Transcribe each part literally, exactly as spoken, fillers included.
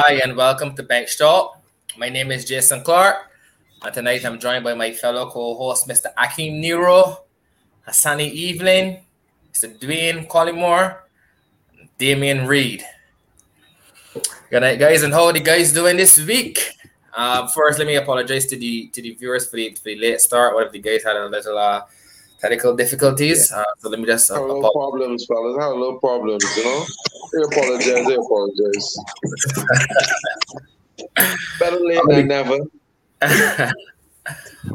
Hi, and welcome to Benchtop. My name is Jason Clark, and tonight I'm joined by my fellow co-host, Mister Akeem Nero, Hassani Evelyn, Mister Dwayne Collymore, and Damian Reed. Good night, guys, and how are the guys doing this week? Uh, first, let me apologize to the to the viewers for the, for the late start. What if the guys had a little uh, technical difficulties? Yeah. Uh, so let me just... Uh, I had no problems, fellas. I had no problems, you know? I apologize, I apologize. Better late than never. How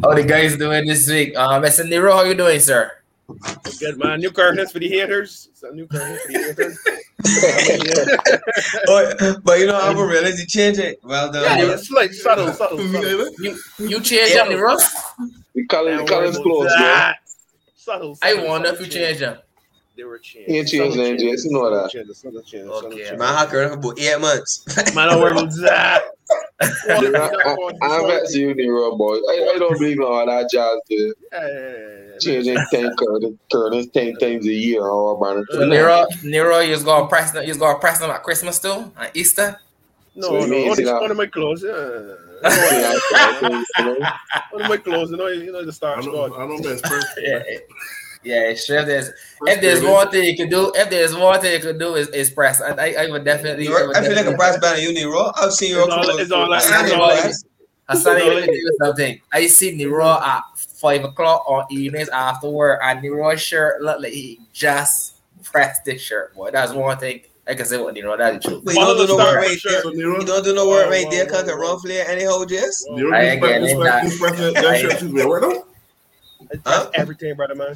are the guys doing this week? Uh, Mister Nero, how you doing, sir? Good, man. New curtains for the haters. Some new curtains for the haters. oh, but you know, I haven't realized you change it. Well done. Yeah, bro. It's like subtle, subtle, subtle. You, you change them, Nero? The color's close, yeah. Subtle, I wonder if you change them. They were changed. He ain't changed name, Jason. You know that. Okay. My hacker for about eight months. Man, I work with that. I'm at you, Nero, boy. I, I don't believe in all that jazz, dude. Yeah, yeah, yeah. Changing ten curtains ten times a year, all man. So Nero, Nero, you just gonna press them? You just gonna press them at Christmas too, at Easter? No, so no, all these one of my clothes. Yeah. One of my clothes. You know, you know the star. I don't, I don't miss perfect. Yeah, sure. If there's, if there's one thing you can do, if there's one thing you can do is, is press. I, I, I would definitely. I, would I feel definitely. like a press banner. You need raw. I've seen your clothes. It's all like something. I see Nero at five o'clock or evenings after work, and Nero's shirt look like he just pressed this shirt. Boy, that's one thing I can say about Nero. That's true. But you don't do no work right there. You don't do no work right there. Can't get wrong flare anyhow, Jess. I ain't getting that. Huh? Everything, brother man.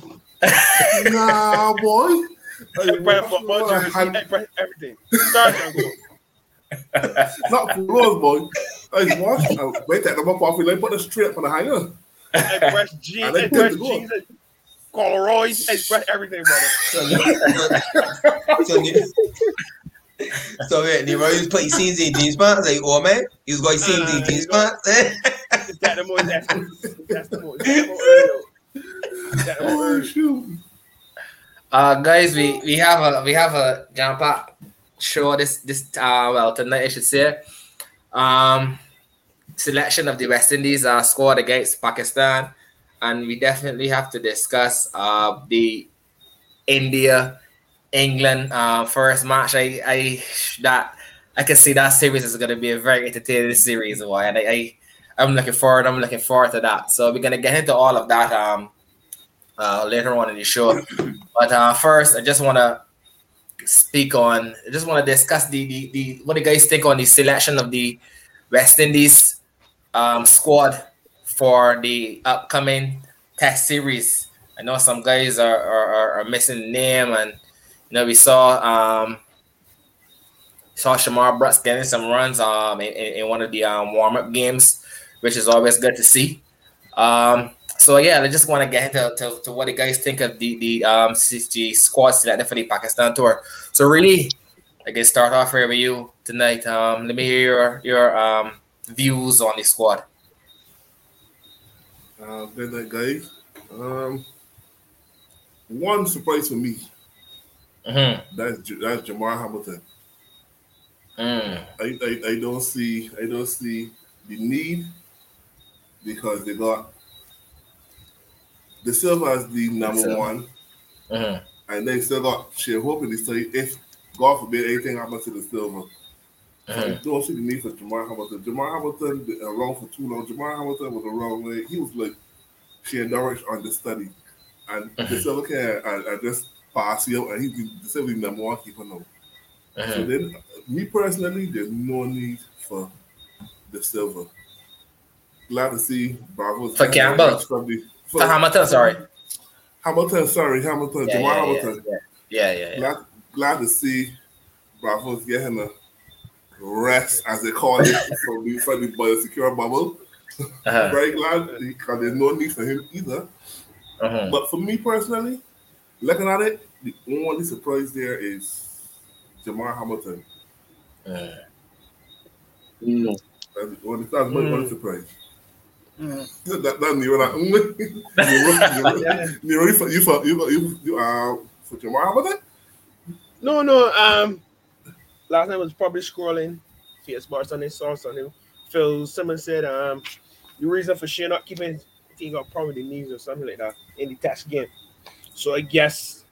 Nah, boy. Hey, brother, boy, boy, boy, boy, boy, boy everything. Start not close, boy. Hey, watch. Wait, take them up off. They put the strip on the hanger. Express jeans, express jeans, Polaroids, express everything, brother. So, so yeah, Nero, you put your scenes in jeans pants. Like, oh man, you got your scenes in jeans pants. That's the most. That's the most. Oh, shoot. Uh, guys, we, we have a we have a jam-packed show this this uh well tonight I should say. Um, selection of the West Indies uh, squad against Pakistan, and we definitely have to discuss uh the India England uh first match. I I that I can see that series is going to be a very entertaining series. Why and I, I I'm looking forward. I'm looking forward to that. So we're gonna get into all of that um. Uh, later on in the show, but uh, first I just want to speak on. I just want to discuss the, the the what do you guys think on the selection of the West Indies um, squad for the upcoming Test series. I know some guys are are, are missing the name, and you know we saw um, saw Shamarh Brooks getting some runs um in, in one of the um, warm up games, which is always good to see. Um, So yeah, I just want to get into to, to what you guys think of the the um the squad selected for the Pakistan tour. So really, I can start off here with you tonight. Um, let me hear your your um views on the squad. Uh, good night, guys. Um, one surprise for me. Mm-hmm. That's that's Jahmar Hamilton. Mm. I, I I don't see I don't see the need because they got. They still has the number one, uh-huh. and they still got Shai Hope in the side. If God forbid anything happens to the silver, uh-huh. don't see the need for Jahmar Hamilton. Jahmar Hamilton been around for too long. Jahmar Hamilton was around when he was like Shane Norwich on the study, and uh-huh. the silver can I, I just pass you out, and he the silver number one keeper now. Uh-huh. So then, me personally, there's no need for the silver. Glad to see Bravo for Campbell. For so Hamilton, sorry. Hamilton, sorry, Hamilton, yeah, Jahmar yeah, Hamilton. Yeah, yeah, yeah. yeah, yeah. Glad, glad to see Bravo's getting a rest, as they call it, from the, from the biosecure bubble. Uh-huh. Very glad, because there's no need for him either. Uh-huh. But for me personally, looking at it, the only surprise there is Jahmar Hamilton. Uh, no. That's the only, that's my mm. only surprise. Mm-hmm. That, that Nero, like, mm, Nero, you for you for you you you uh for Jahmar Hamilton? No, no. Um, last night I was probably scrolling P S Bar Sunday Sauce on him. Phil Simmons said, um, the reason for Shai not keeping, I think he got probably the knees or something like that in the test game. So I guess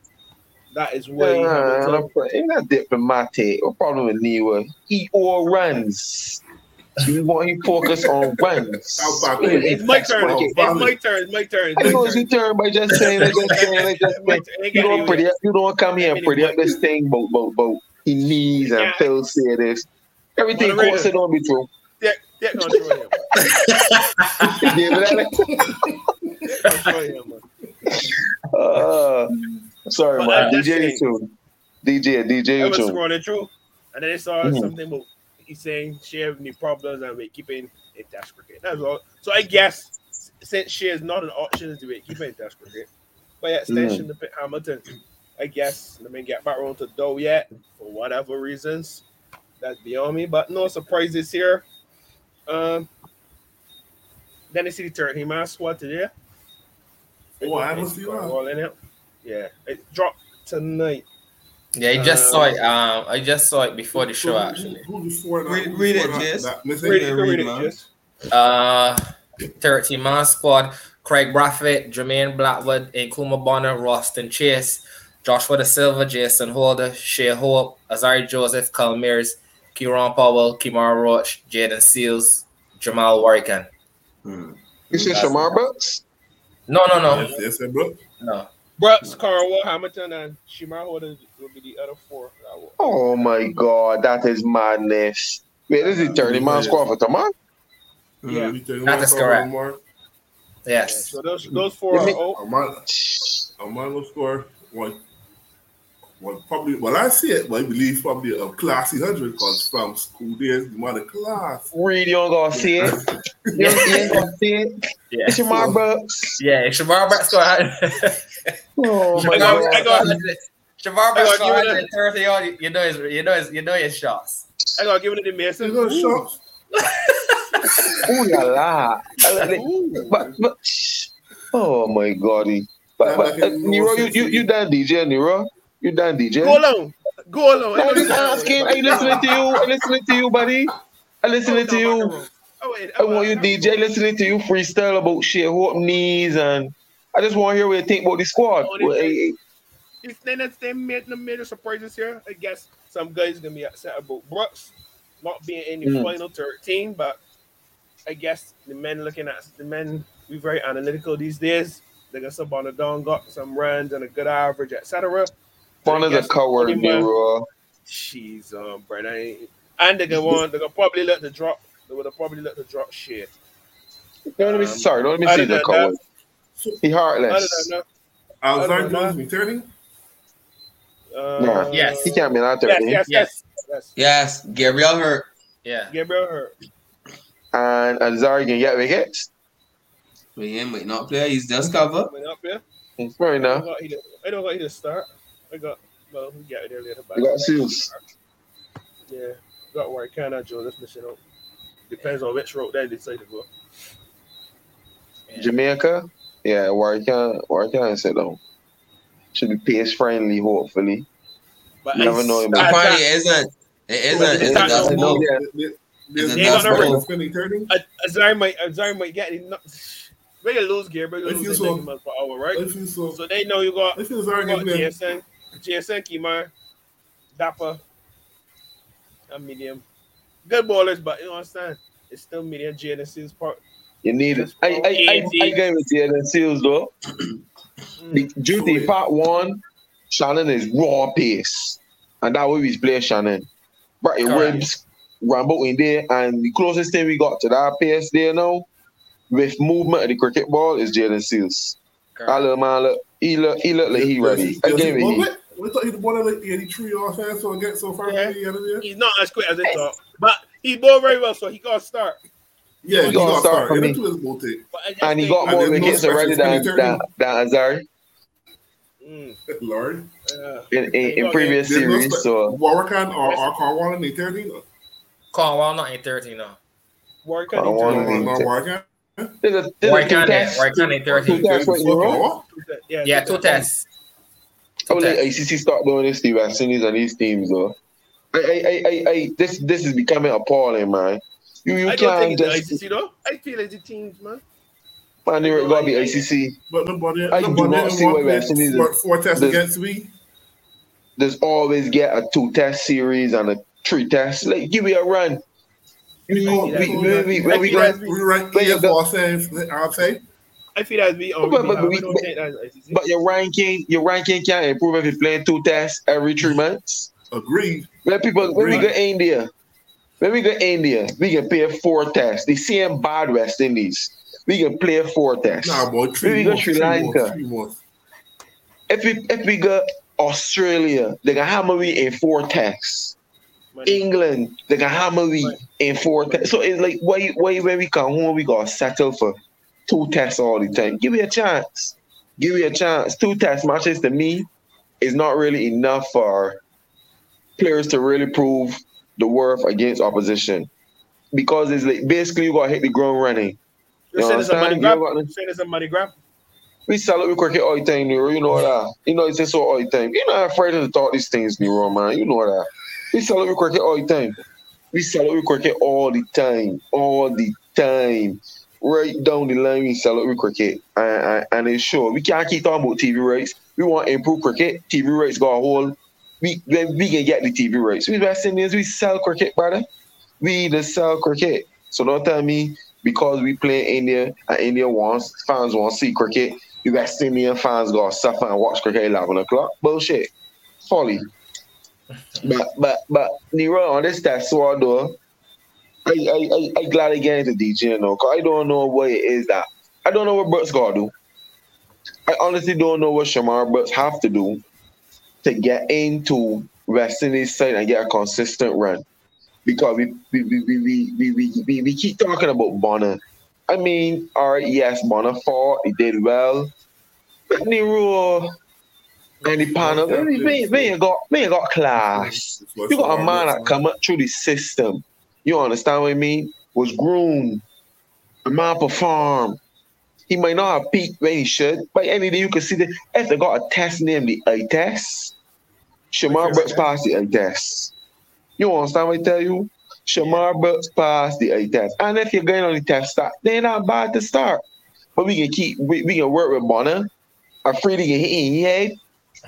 that is where yeah, he's not diplomatic. The problem with Niwa, he all runs. We want you focus on runs. It's my turn. It's my turn. It's my turn. It's my turn. turn by just saying, I just saying, I just saying. You don't pretty up. You don't come here and pretty up this thing. Boat, boat, boat. He knees and Phil say this. Everything goes on be true. Yeah, yeah, no, him. uh, sorry, but man. D J too. D J, D J too. Scrolling through, and then I saw mm-hmm. something about he's saying Shai have any problems and we're keeping it dash cricket. That's all. So I guess since Shai is not an option to be keeping it dash cricket, by extension mm-hmm. to pick Hamilton, I guess let me get back around to Doe yet for whatever reasons. That's beyond me, but no surprises here. Um, then they see the turn. He might swat today. Oh, I haven't seen that. Yeah, it dropped tonight. Yeah, I just um, saw it. Um, I just saw it before the show actually. Read, read it, Jess. Read it, read it, Jess. Uh, thirteen-man squad: Craig Brathwaite, Jermaine Blackwood, Nkrumah Bonner, Roston Chase, Joshua Da Silva, Jason Holder, Shai Hope, Azari Joseph, Calmears, Kieron Pollard, Kemar Roach, Jayden Seales, Jomel Warrican. Hmm. You said Shamarh Brooks? No, no, no. Yes, yes, Brooks? No. Brooks, Carl, Hamilton, and Shamarh Holder will be the other four. Oh my God, that is madness. Wait, this is thirty-man squad for tomorrow? Yeah, that is correct. Yes. So those those four are out. Amman will score one. Well, probably, well, I see it, but I believe probably a classy hundred because from school days, you want a class. Really, you don't gonna see it. You ain't gonna see it. Yeah. It's Shamarh Brooks. Yeah, it's Shamarh Brooks. Oh my God! I got Shamarh Brooks. You, you know his, you know his, you know his shots. I gotta give it to the Mason. You know his shots. Ooh la la! But but oh my God! But but uh, Nero, you you you done D J Nero? You done, D J? Go along. Go along. I'm just asking. I'm listening to you. I'm listening to you, buddy. I'm listening to you. I want you, D J, listening to you freestyle about shit, hope knees, and I just want to hear what you think about the squad. It's then that they made the major surprises here. I guess some guys gonna be upset about Brooks not being in the mm. final thirteen, but I guess the men looking at the men be very analytical these days. They got some on the down, got some runs and a good average, et cetera. One of the coward, Nero. Jeez, um, brother. And they're going to probably let the drop. They would have probably let the drop shit. No, let me um, sorry. Don't let me see the coward. He heartless. Alexander Jones returning. No. Yes, he can't be out there. Yes, yes, yes. Yes. Yes. Gabriel Hurt. Yeah. Gabriel Hurt. And Azari can get wickets. We ain't waiting up there. He's just cover. Up there. Fair enough. I don't want you to start. I got well, we got it there later. But you got Seals. Yeah, got Warrican and Joseph missing out. Depends on which route they decide to go. Yeah. Jamaica, yeah, Warrican, Warrican sit down. Should be pace friendly, hopefully. But you never know. Apparently, it isn't. It isn't. It's not that small. Azari might, Azari might get it. We're gonna lose gear, we're gonna lose so, months per hour, right? So. so they know you got, you got J S N, J S N, Kemar, Dapper, and medium. Good ballers, but you know what I'm saying? It's still medium Jayden Seales part. You need it. I, I, I, I gave it Jayden Seales though. Duty part one, Shannon is raw pace. And that way we play Shannon. But it ribs, Rambo in there, and the closest thing we got to that pace there now, with movement of the cricket ball is Jayden Seales. I love man, look, he look, he look like he ready. I gave it. We thought he the ball like eighty-three or so against so far. Yeah. He's not as quick as I thought, but he bowled very well, so he got to start. Yeah, he, he got to start. start. Me. And he got more wickets already than than Azari. Mm. Lord. Uh, in in, in previous there's series, no so Warrican or or Carwall in the thirteen. Carwall not in thirteen now. Warrican in thirteen. There's a, there's Warrican, two tests. Warrican two tests right in yeah, yeah, two tests. Two I would tests. Like A C C start doing this, Steve, as soon as these teams, though. I, I, I, I, this, this is becoming appalling, man. You, you I don't can't think it's just... the I C C though. I feel it's the teams, man. Man, they were gonna be I C C. But nobody, I nobody do not see what we're seeing. There's four tests against we. There's always get a two-test series and a three-test. Like, give me a run. You know, we we we we run. We run. I'll say. I feel as we, but, but, but, we don't but, as I C C. But your ranking, your ranking can't improve if you're playing two tests every three months. Agreed. When people, Agreed. when we go to India, when we go to India, we can play four tests. They see them bad West Indies. We can play four tests. Nah, boy, three when we go Sri Lanka. Three more, three if we if we go Australia, they can hammer we in four tests. Money. England, they can hammer we Money. in four tests. So it's like why why when we come home we gotta settle for two tests all the time. Give me a chance. Give me a chance. Two test matches to me is not really enough for players to really prove the worth against opposition. Because it's like basically you gotta hit the ground running. You know what I'm saying? Saying it's a money grab. We celebrate cricket all the time, Nero. You know that. You know it's just so all the time. You're not afraid to talk these things, Nero, man. You know that. We celebrate cricket all the time. We celebrate cricket all the time. All the time. Right down the line, we celebrate cricket. And, and, and it's sure. We can't keep talking about T V rights. We want to improve cricket. T V rights got a hold. We, then we can get the T V rights. We West Indians, we sell cricket, brother. We the sell cricket. So don't tell me because we play India and India wants, fans want to see cricket, the West Indian fans got to suffer and watch cricket at eleven o'clock. Bullshit. Folly. But, but, but, Nero, on this test, so I do. I, I, I, I glad I get into DJing though, because I don't know what it is that I don't know what Brooks got to do. I honestly don't know what Shamarh Brooks have to do to get into West Indies side and get a consistent run, because we we we we we we, we, we keep talking about Bonner. I mean, all right, yes, Bonner fought, he did well, but Nero and the panel, man, you got man, you got class. You got a man that come up through the system. You understand what I mean? Was groomed. A man performed. He might not have peaked when he should, but any day you can see that if they got a test named the I test, Shamarh Brooks passed the I test. You understand what I tell you? Shamarh Brooks passed the I test. And if you're going on the test start, they're not bad to start. But we can keep we, we can work with Bonner. I'm afraid he can hit in his head.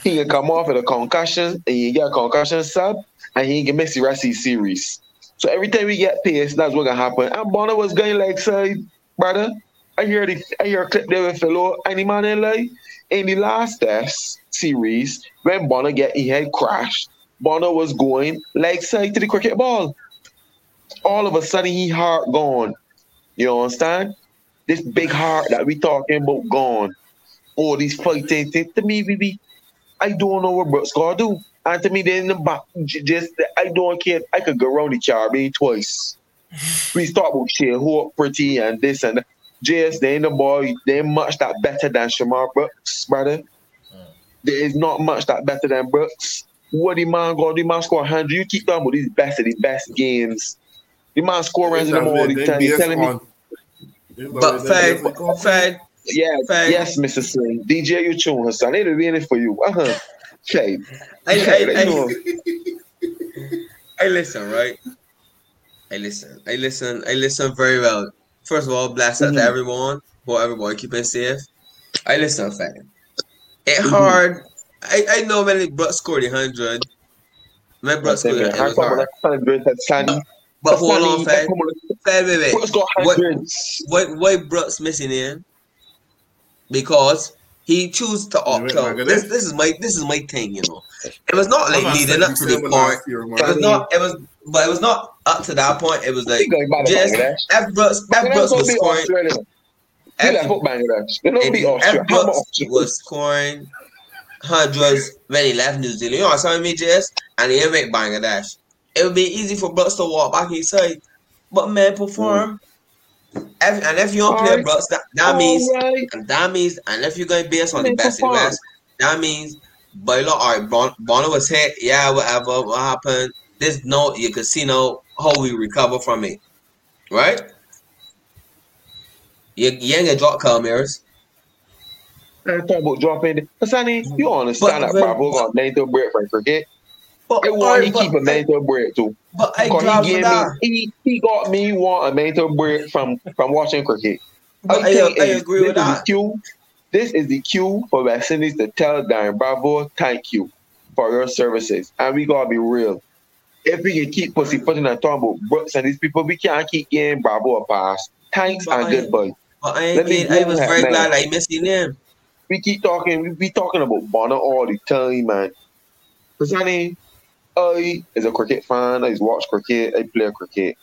He can come off with a concussion and he get a concussion sub and he can miss the rest of his series. So every time we get pissed, that's what gonna happen. And Bonner was going like, say, brother, I hear the I hear a clip there with fellow, and the man in like in the last test series when Bonner get his head crashed, Bonner was going like say to the cricket ball. All of a sudden he heart gone. You understand? This big heart that we talking about gone. All these fighting things to me, baby. I don't know what Brooks gonna do. And to me, they're in the back. Just, I don't care. I could go around the Caribbean twice. We talk about Shai Hope, Pretty, and this and that. J S, they ain't the boy. They ain't much that better than Shamarh Brooks, brother. Mm. There is not much that better than Brooks. What the man got? The man scored one hundred. You keep talking about these best of the best games. The man scored runs in them all the time. You're telling on. me. But Fed, Fed. Yeah, Fed. Yes, Mister Singh. D J, you tune her, son. It'll be in it for you. Uh-huh. Okay. Hey, hey, hey. I listen, right? I listen. I listen. I listen very well. First of all, blast out mm-hmm. to everyone. For everyone, keep it safe. I listen, fam. It mm-hmm. hard. I, I know when Brooks scored one hundred. When Brooks scored one hundred, it was hard. But, but hold on, fam. Fam, wait, wait. What, what, why Brooks missing in? Because... he chose to opt out. This, this is my, this is my thing, you know. It was not like leading up to the point. It was not. It was, but it was not up to that point. It was like just F Brooks. F Brooks was scoring. F Brooks was scoring hundreds when he left New Zealand. You know what I mean, J S? And he didn't make Bangladesh. It would be easy for Brooks to walk back inside, but man, perform. Mm. If, and if you don't play Brooks, that, that means right. and that means and if you're going based on the best in West, that means by law, all right, Bonner bon was hit, yeah, whatever, what happened. This note you can see now how we recover from it. Right? You, you ain't gonna drop cameras. I'm talking about dropping. Sonny, you understand but, that Bravo got nine to break for cricket. But I want to keep a mental break too. But I he, me, he, he got me want a mental break from, from watching cricket. But I, I, I agree with that. Cue, this is the cue for West Indies to tell Darren Bravo, thank you for your services. And we got to be real. If we can keep pussyfooting and talking about Brooks and these people, we can't keep getting Bravo a pass. Thanks but and I, goodbye. But I, ain't get, I was very glad I missed him. We keep talking, we be talking about Bonner all the time, man. Because I mean, I is a cricket fan, I watch cricket, I play cricket.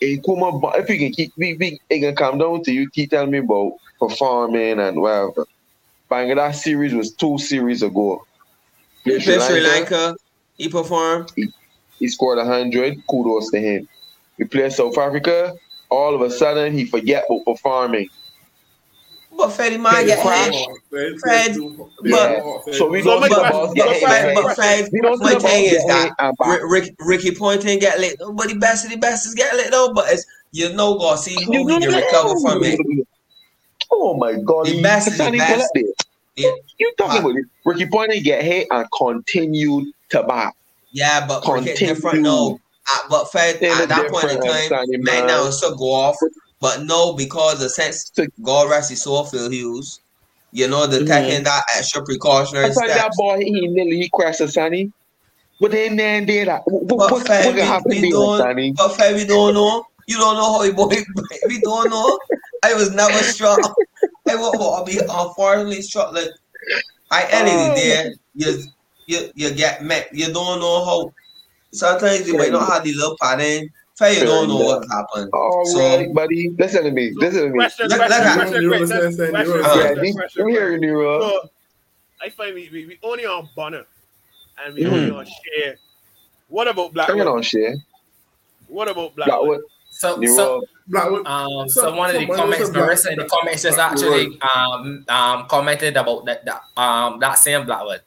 If you can keep, we, we, it can come down to you, keep telling me about performing and whatever. Bangladesh series was two series ago. He played Sri Lanka, he performed. He, he scored one hundred, kudos to him. We played South Africa, all of a sudden he forget about performing. But Freddie Maguire get hit. Fred, but so we don't know. But Fred, my thing is that Ricky, Ricky Ponting get lit. But the best of the best is get lit though. But it's you know, God, see who we can recover from it. Oh my God, the best is the best. You talking about Ricky Ponting get hit and continued to bat? Yeah, but different no. But Fred, at that point in time, man, now so go off. But no, because the sense God rest his soul, Phil Hughes. You know, the mm-hmm. taking that extra precautionary steps. I thought that boy he nearly he crashed a Sunny. But then man did that. What, but what, fair, what we, happened we don't, but fair, we don't know. You don't know how he boy. We don't know. I was never struck. I will be unfortunately struck. Like I ended there. You you you get met. You don't know how. Sometimes you might not have the little pattern. Fair, you don't know what happened. All so, right, buddy. Listen to me. Listen to me. Question, let, question, let, question, question, question. I'm hearing you, Rob. So, I find we, we, we only on Bonner and we mm. only on Share. What about Blackwood? On Share. What about Blackwood? Blackwood. So, so, Blackwood. Um, so, so one of the comments, Marissa in the comments just actually um, um, commented about that, that, um, that same Blackwood.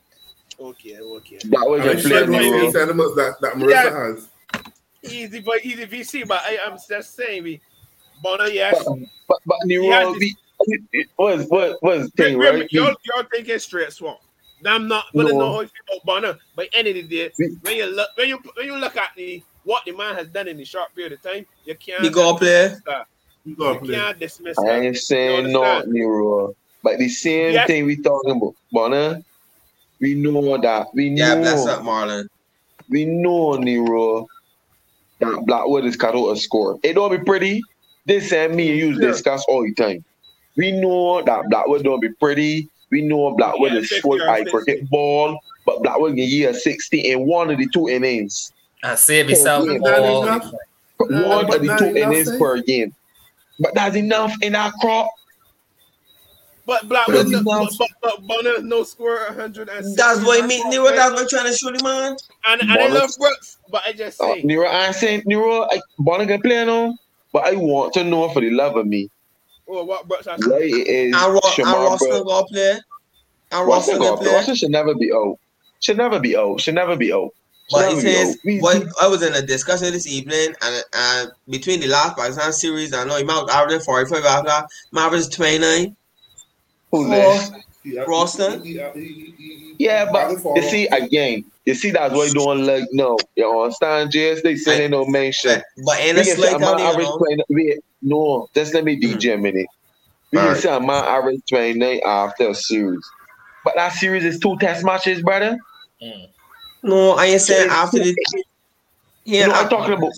Okay, okay. Blackwood can play the sentiments that, that Marissa yeah. has. Easy, but easy V C. But I am just saying, we Bonner, yes, but but, but Nero, this, we, was what was thing remember, right? Y'all, y'all thinking straight swamp. I'm not gonna no. know how you feel about Bonner, but any of the day, when you look, when you when you look at the what the man has done in the short period of time, you can't. You go play. You go play. Can't dismiss. I ain't saying not Nero, but the same yes. thing we talking about Bonner. We know that we know. Yeah, bless up, Marlon. We know Nero. That Blackwood is cut out a score. It don't be pretty. This and me and you yeah. discuss all the time. We know that Blackwood don't be pretty. We know Blackwood yeah, is short by cricket ball, but Blackwood can get a sixty in one of the two innings. I save himself so ball. One uh, of the two innings thing? Per game. But that's enough in that crop. But Blackwood no, but, but, but Bonner no score one hundred. That's what I mean, Nero. That's what I'm trying to show the man. And, and I love Brooks, but I just say. Uh, Nero, I say, Nero, I, Bonner can play now, but I want to know for the love of me. Oh, what Brooks I like it is and Ross still going to play. And Ross still going to play. Ross should never be out. Should never be out. Should never be out. But it says, well, I was in a discussion this evening, and uh, between the last Pakistan series, I know he might average forty-five after, my average twenty-nine. Who's that? Roston? Yeah, but you see, again, you see that's what you don't like, no. You understand, Jess? They say they no mention. But in a slight down no, just let me D J a minute. We can say I'm on average twenty-nine after a series. But that series is two test matches, brother. Mm. No, I ain't saying after the... Yeah, you know, I'm talking about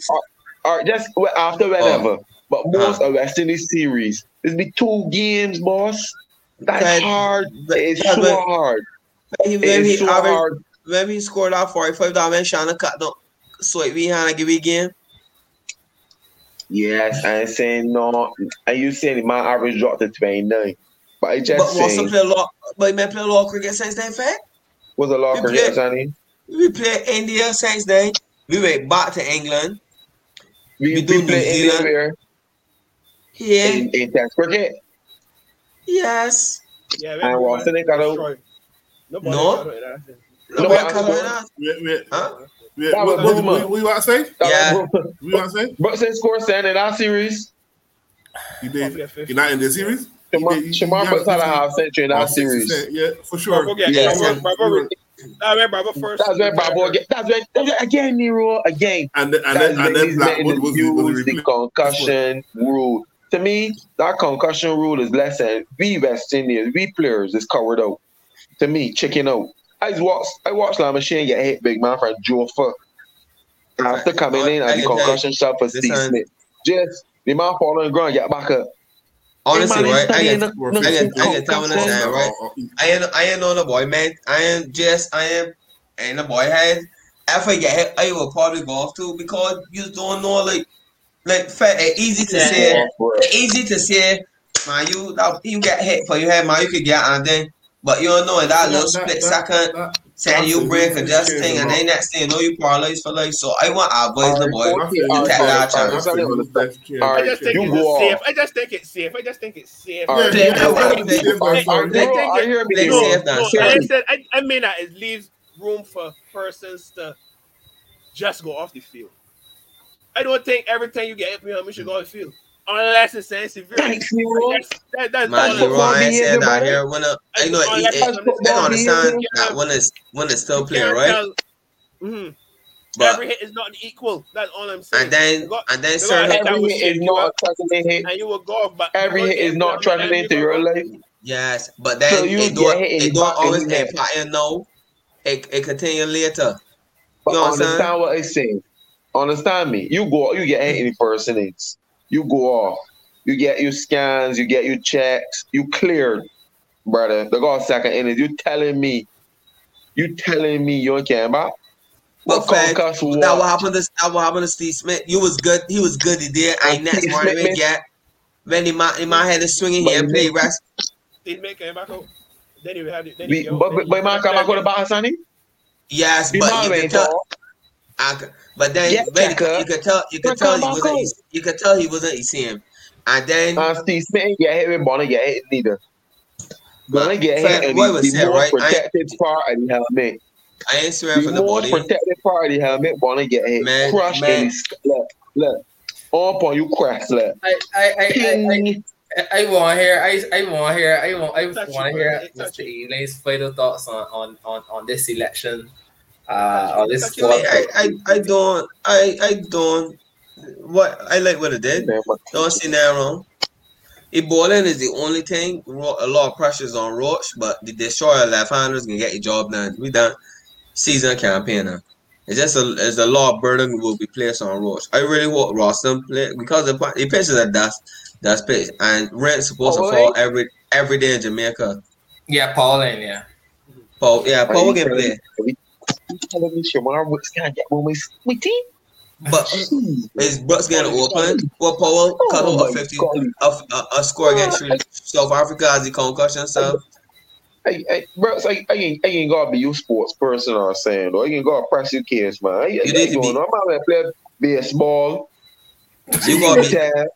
or, or just after whatever. Oh. But most uh. of West Indies series, it's be two games, boss. That's Fred, hard. It's so hard. He, when, it's he, so Robert, hard. When he scored out forty-five, that man Shana cut the sweat behind and give it again. Yes, I ain't saying no. And you saying the man average dropped to twenty-nine. But I just but saying. Play a lot, but he may play a lot of cricket since then, Fred. What's a lot of cricket, Sonny? We play India since then. We went back to England. We, we do New Zealand. India here. In, in test cricket. Yes. Yeah, and Watson ain't got out. No. No, I can't. We want to say? Yeah. We want to say? Brooks ain't scored seven in our series. He did. He not in this series? Shamarh Brooks had a half century in our series. Yeah, for sure. Yeah, That's where Babar first. That's where Babar again. That's where, that's where again Nero again. And then and then, and then Blackwood was used the concussion rule. To me, that concussion rule is less than we West Indians, we players is covered out. To me, chicken out. I watched I watched La Machine get hit, big man, from Joe Fuck. After coming in and the concussion shot for Steve Smith. Just the man fall on the ground, get back up. Honestly, right? I get, I get, I get, I get telling that now, right? I ain't, I ain't no the boy, man. I ain't just, I ain't, I ain't a boy head. If I get hit, I will probably go off too because you don't know, like, like, it's easy to say, it's easy to say, man, you, that, you get hit for your head, man, you could get and then, but you don't know in that little split second, saying you brain congesting and then next thing you know, you paralyzed for life. So I want our boys, the boy, to take that chance. I just think it's safe. I just think it's safe. I just think it's safe. I mean that it leaves room for persons to just go off the field. I don't think every time you get hit behind me should go off the field. Unless it's severe. Thanks, Nero. That, that's man, Nero, I ain't saying that here. When a, I know it, it, it, it, I understand that when it's, when it's still playing, right? Tell, mm-hmm. But every hit is not equal. That's all I'm saying. And then, got, and then, sir, every hit is not traveling hit. And you will go off, but every hit is not traveling to your life. Yes, but then so it don't, it don't always impact you now. It, it continue later. You understand what I'm saying? Understand me? You go, you get hit in person, it's. You go off. You get your scans. You get your checks. You cleared, brother. They got second innings. You telling me, you telling me you can't back? But fact, that what happened to that what happened to Steve Smith. You was good. He was good today. I next morning we get when in my in my head is swinging here and play rest. Steve Smith came back out. Then he had it. Then he but but man come back with the Bahasani. Yes, but you can tell. I, but then yeah, when, you could tell you could tell he wasn't you could tell he wasn't E C M. And then uh, Steve Smith get hit with Bonner get hit neither. Bonner get hit and the said, most right? protected I, part of the helmet. I ain't swearing for the most body. Protected part of the helmet, Bonner get hit. Man, crushed man. Look, look. All upon you crash left. I I I, I, I, I want here, I I want here, I want I want to hear Mister Elane's final thoughts on, on, on, on this election. Uh, this I, I, I don't, I, I don't, what I like what it did. Don't see that wrong. It bowling is the only thing, a lot of pressures on Roach, but the destroyer left handers can get your job done. We done season campaigner. It's just a, it's a lot of burden will be placed on Roach. I really want Roston play because the, the pitch is a dust, dust pitch, and rent's supposed oh, to fall every every day in Jamaica. Yeah, Pauline, yeah, Paul, yeah, Paul can play. You telling me Shamarh Brooks can't get with my team? But is Brooks going to open? Well, Powell cut over fifty a, a score against uh, South Africa as the concussion stuff. Hey, hey, Brooks, I, I, ain't, I ain't gotta be your sports person or saying, or you ain't gotta press your kids, man. I, you I, need I to be. I'm not gonna play baseball. You gotta be. Dad,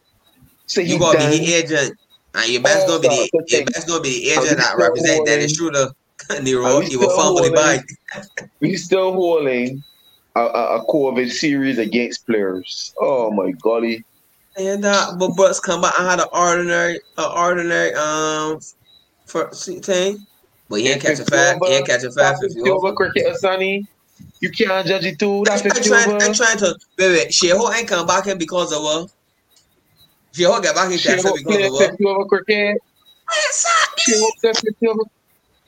so you gotta done. Be the agent, and your best gonna be the your best gonna be the agent that represents Dennis Schroeder. Nero, you were fun with the bike. We still holding a, a, a COVID series against players. Oh my golly! And uh, but Brooks come back. I had an ordinary, an ordinary um for thing, but he ain't catch a five. He ain't catch a five. Silver cricket, Sonny. You can't judge it too. That's I'm trying. I'm trying to. Wait, wait. Shai Hope ain't come back in because of what? Shai Hope get back in because of what? Silver cricket. Shai Hope stepped in silver.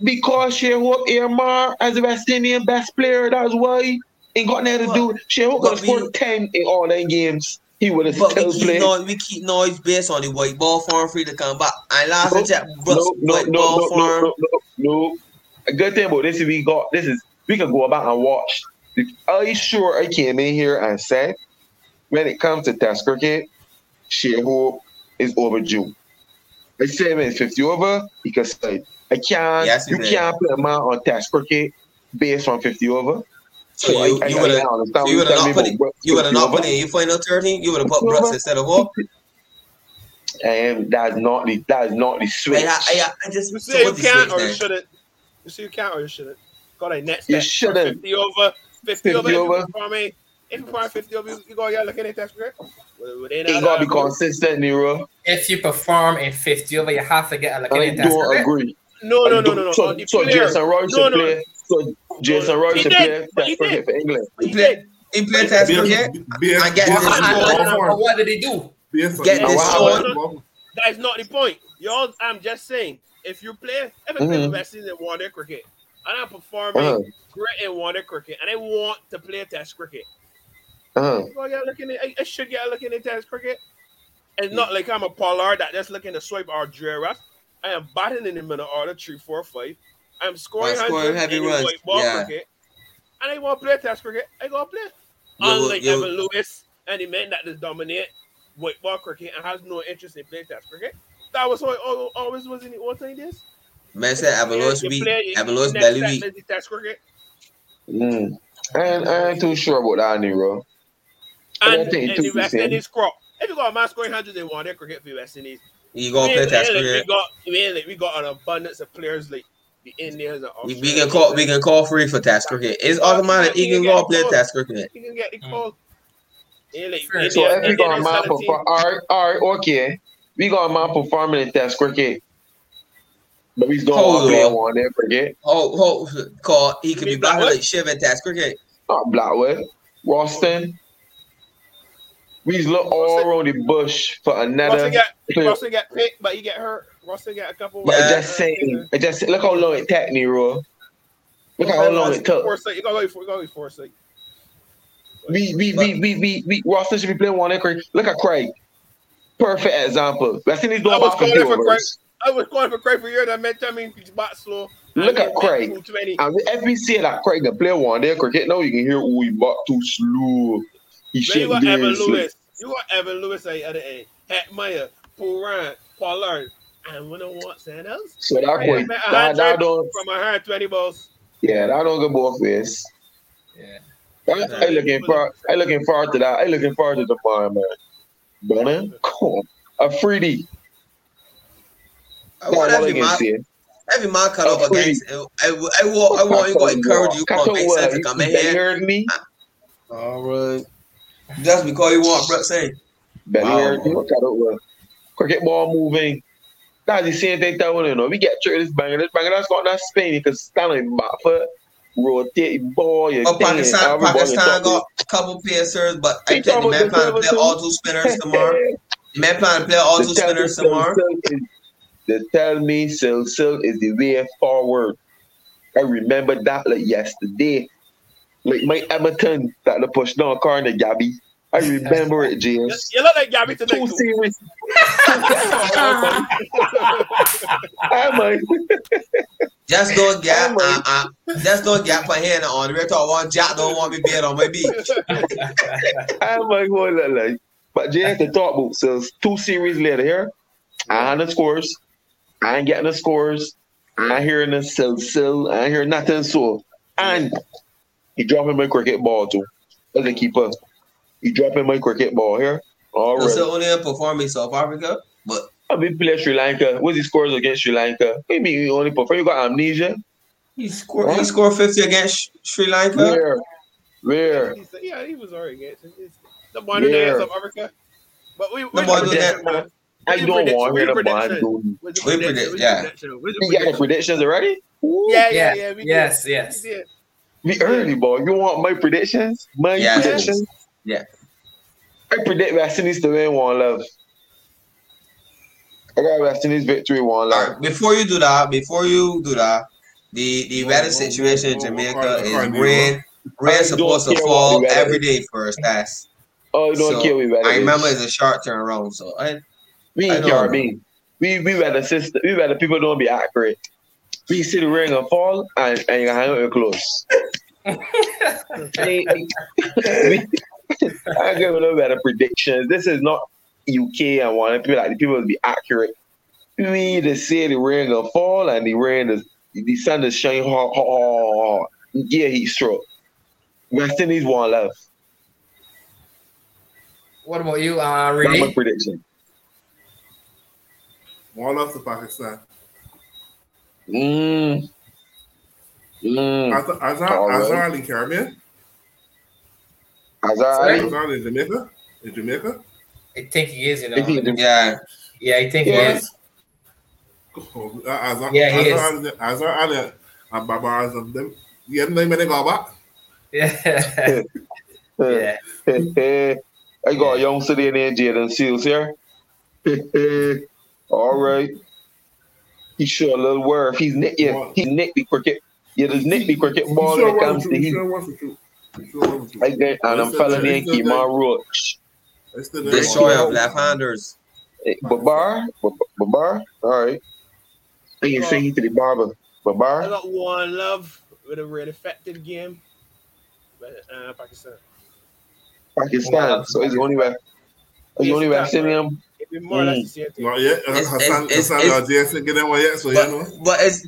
Because Shai Hope earmarked as the West Indian best player, that's why ain't got nothing to do. Shai Hope got scored ten in all them games. He would have still played. No, we keep noise based on the white ball form free to come back. And last nope. check, Brooks, no, white no, ball no, form. No, no, no, no. A good thing about this is we got this is we can go back and watch. I sure I came in here and said when it comes to Test cricket, Shai Hope is overdue. I said when it's fifty over, he can slide. I can't. Yes, you did. Can't play a man on Test cricket based on fifty over. So, so you, you would have so you not put it, you would have not put it in your final thirty. You would have put Brooks over instead of Hope. And that's not the that's not the switch. I, I, I just you, see, you can't or you shouldn't. You see, you can't or you shouldn't. Got a next. You shouldn't. Fifty over. Fifty, fifty over. over. If you perform fifty over, you gotta get looking at Test cricket. It gotta be consistent, Nero. If you perform in fifty over, you have to get a look at Test cricket. I don't agree. No, no, no, no, no. So, no, no. so, so Jason Roy should no, no. play. So Jason Roach played Test cricket for England. He played he played Test cricket. I get this. What did he do? Get this. That is not the point. Y'all, I'm just saying, if you play, if I play the best season in one day cricket, and I'm performing uh-huh. great in one day cricket, and I want to play Test cricket, uh-huh. looking at, I, I should get looking at Test cricket. It's not like I'm a Pollard that just looking to swipe our Jira. I am batting in the middle order three, four, five. I'm scoring one hundred heavy runs. Ball yeah. cricket, and I want to play Test cricket. I go play. You'll, Unlike you'll, Evin Lewis and the men that just dominate white ball cricket and has no interest in playing Test cricket. That was how it always was in the old thing. This man said, I've lost week, I've lost belly week. Mm. I, ain't, I ain't too sure about that, Nero. And, and the West Indies crop. If you got a man scoring hundreds, they want their cricket for the West Indies. You gonna play Test cricket? We got an abundance of players like the Indians. And we, we can call, we can call free for Test cricket. It's automatic. You can go play Test cricket. You can get the call. Mm. Like, sure. So if you got a man for all right, okay. We got a man performing in Test cricket, but he's going to play one there cricket. Oh, oh, call he could be Blackwood like Shiv in Test cricket. Not Blackwood, Roston. We's look all around the bush for another. Roston got picked, but he get hurt. Roston got a couple. But yeah. just saying, I just look how long it took, Nero. Look how, how long it took. You gotta wait for, you gotta wait for sake. We we we we we we Roston should be playing one there cricket. Look at Craig. Perfect example. I think he's going about fifty overs. I was calling for Craig for a year that meant I mean he's back slow. Look at Craig. And every say that Craig can play one day cricket, now you can hear oh he back too slow. He shouldn't You got Evin Lewis. You got Evin Lewis at the other end. Hetmeyer, Pooran, Pollard, and we don't want Sanders. So that point, that, that don't from one hundred twenty balls. Yeah, that don't go both ways. Yeah. That, I, I looking for, I looking forward to that. I looking forward to the farm, man. Brother, cool. Afridi. I want every man, every man cut off against. I, I, I want, I want you to encourage you to make sense to come in here. You heard me? All right. Just because you want Brooks say. Belly wow. heard me. Cut over. Cricket ball moving. That's the same thing that we know. We get through this banger. This banger that's got that spin. You can stand on back foot. Rotate ball, you but Pakistan, Pakistan got a couple pacers, but I think the man plan to play all two spinners tomorrow. The man plan to play all two spinners tomorrow. They tell me Sil Sil is the way forward. I remember that like yesterday. Like Mike Edmonton that the push down car in the Gabby. I remember it, James. You look like Gabby tonight. Too serious. I Just don't get, uh, uh, just don't get my hand on. We talk one Jack don't want me beard on my beach. I'm like, what look like? But James, the talk book says two series later here. I ain't the scores. I ain't getting the scores. I ain't hearing the sill sill. I ain't hearing nothing. So and he dropping my cricket ball too. As a keeper. He dropping my cricket ball here. All right. So only performing South Africa, but I mean, play Sri Lanka. What's he scores against Sri Lanka? I mean, you only perform. You got amnesia. He scored. He scored fifty against Sri Lanka. Where? Where? Yeah, he was already against the modern day South Africa. But we. we the I don't want to hear the modern. We predict. Yeah. We got the predictions already. Ooh. Yeah, yeah, yeah. We yes, did. yes. We, we early, boy. You want my predictions? My yes. predictions. Yeah. I predict West Indies to win one love. I got West Indies victory one love. Right, before you do that, before you do that, the, the weather oh, situation oh, in Jamaica oh, is oh, rain. Rain is supposed to fall every day for us. That's oh, you don't so, care we weather. I remember it's a short turnaround, so I we I care me. We we weather system. We weather people don't be accurate. We see the rain and fall, and and you can hang out your clothes. I give a little bit of predictions. This is not U K and one people like the people will be accurate. We need to see the rain will fall and the rain is the sun is shining hard. Oh, yeah, heat stroke. West Indies one love. What about you, uh, Ricky? That's my prediction. One love to Pakistan. Mm. Mm. Azhar, Azhar, Azhar right. Ali Caribbean. Azhar Ali in Jamaica. In Jamaica. I think he is, you know. Yeah, yeah, I think yeah. he is. Oh, Azhar, yeah, he Azhar, is. Azhar Ali and Babar Azam, them, ये नहीं मैंने बाबा. Yeah. Yeah. I got a young city in here, Jayden Seales here. All right. He sure a little worth. He's nick, yeah, he nicked the cricket. Yeah, there's nick the cricket ball when it comes to him. I get, and I'm following in Kemar Roach. Destroy of left-handers. Babar? Babar? All right. I can sing it to the barber. Babar? I got one love with a really effective game. Uh, Pakistan. Pakistan. Yeah, so it's the only way. It's the only way I've seen him. But it's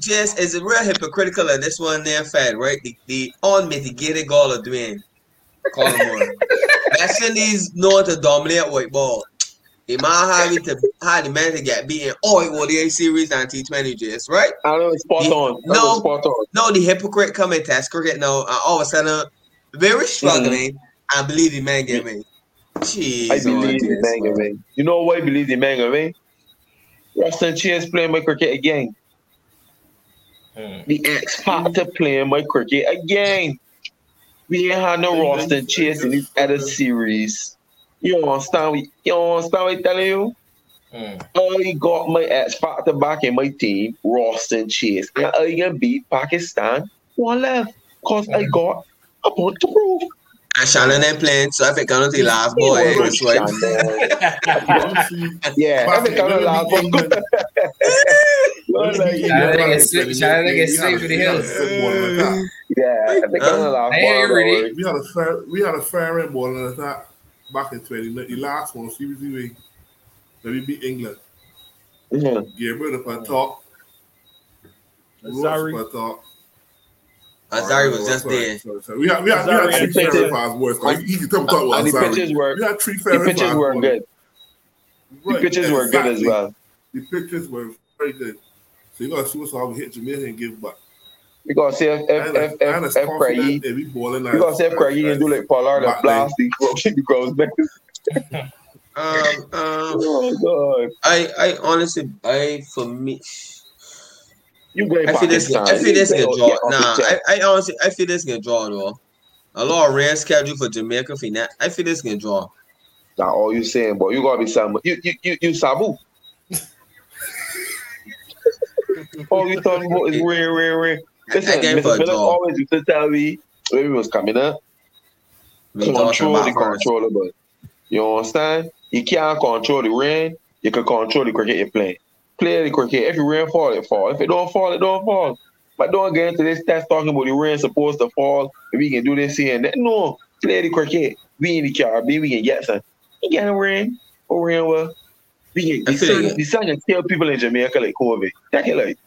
just, it's real hypocritical in this one there, Fed, right? The, the unmitigated goal of Dwayne Coleman. West Indies know to dominate white ball. They might have it to how the man to get beaten all over the series and T twenty just, right? I know it's spot the, on. That no, spot on. No, the hypocrite come in test cricket now and all of a sudden very struggling. Mm-hmm. I believe the man get me. Jeez, I believe in Mayank Agarwal. You know why I believe in Mayank Agarwal? Roston Chase playing my cricket again. Hmm. The ex-factor playing my cricket again. We ain't had no Roston Chase in this other series. You don't understand what, you don't understand what I'm telling you? Hmm. I got my ex-factor back in my team, Roston Chase. And I can beat Pakistan one left. Because hmm. I got a bunch to prove. And Shannon ain't playing, so if it comes to the last ball, eh, it's right. Yeah, if it comes to the last ball. Shannon gets sick for the hills. Yeah, if it comes to the last ball. We had a fair end ball in that back in twenty nineteen, the last one, series we beat England. Gabriel up on top. Rose up top. Azari was just there. We had we had three fair fives worth. Like you can come talk about Azari. The pitches were we had three fair fives. The pitches were good. The pitches were good as well. The pitches were very good. So you gotta see what's all hit Jamaica and give back. You gotta see if if if if Craigie. You gotta see if Craigie didn't do like Pollard and blast the grounds back. Um um. I I honestly I for me. You I feel this. I feel this can draw. Nah, I, I honestly, I feel this can draw though. A lot of rare schedule for Jamaica for that. I feel this can draw. That's all you saying, boy. You gotta be Sabu. You you you, you Sabu. All you talking about is rare, rare, rare. Listen, Mister Phillips always used to tell me when we was coming up, control the controllable. You understand? You can't control the rain. You can control the cricket you're playing. Play the cricket. If it rain fall, it fall. If it don't fall, it don't fall. But don't get into this test talking about the rain supposed to fall and we can do this here and that. No, play the cricket. We in the Caribbean, we can get some. You get a rain or rain well. We can the sun can kill people in Jamaica like COVID. Take it like.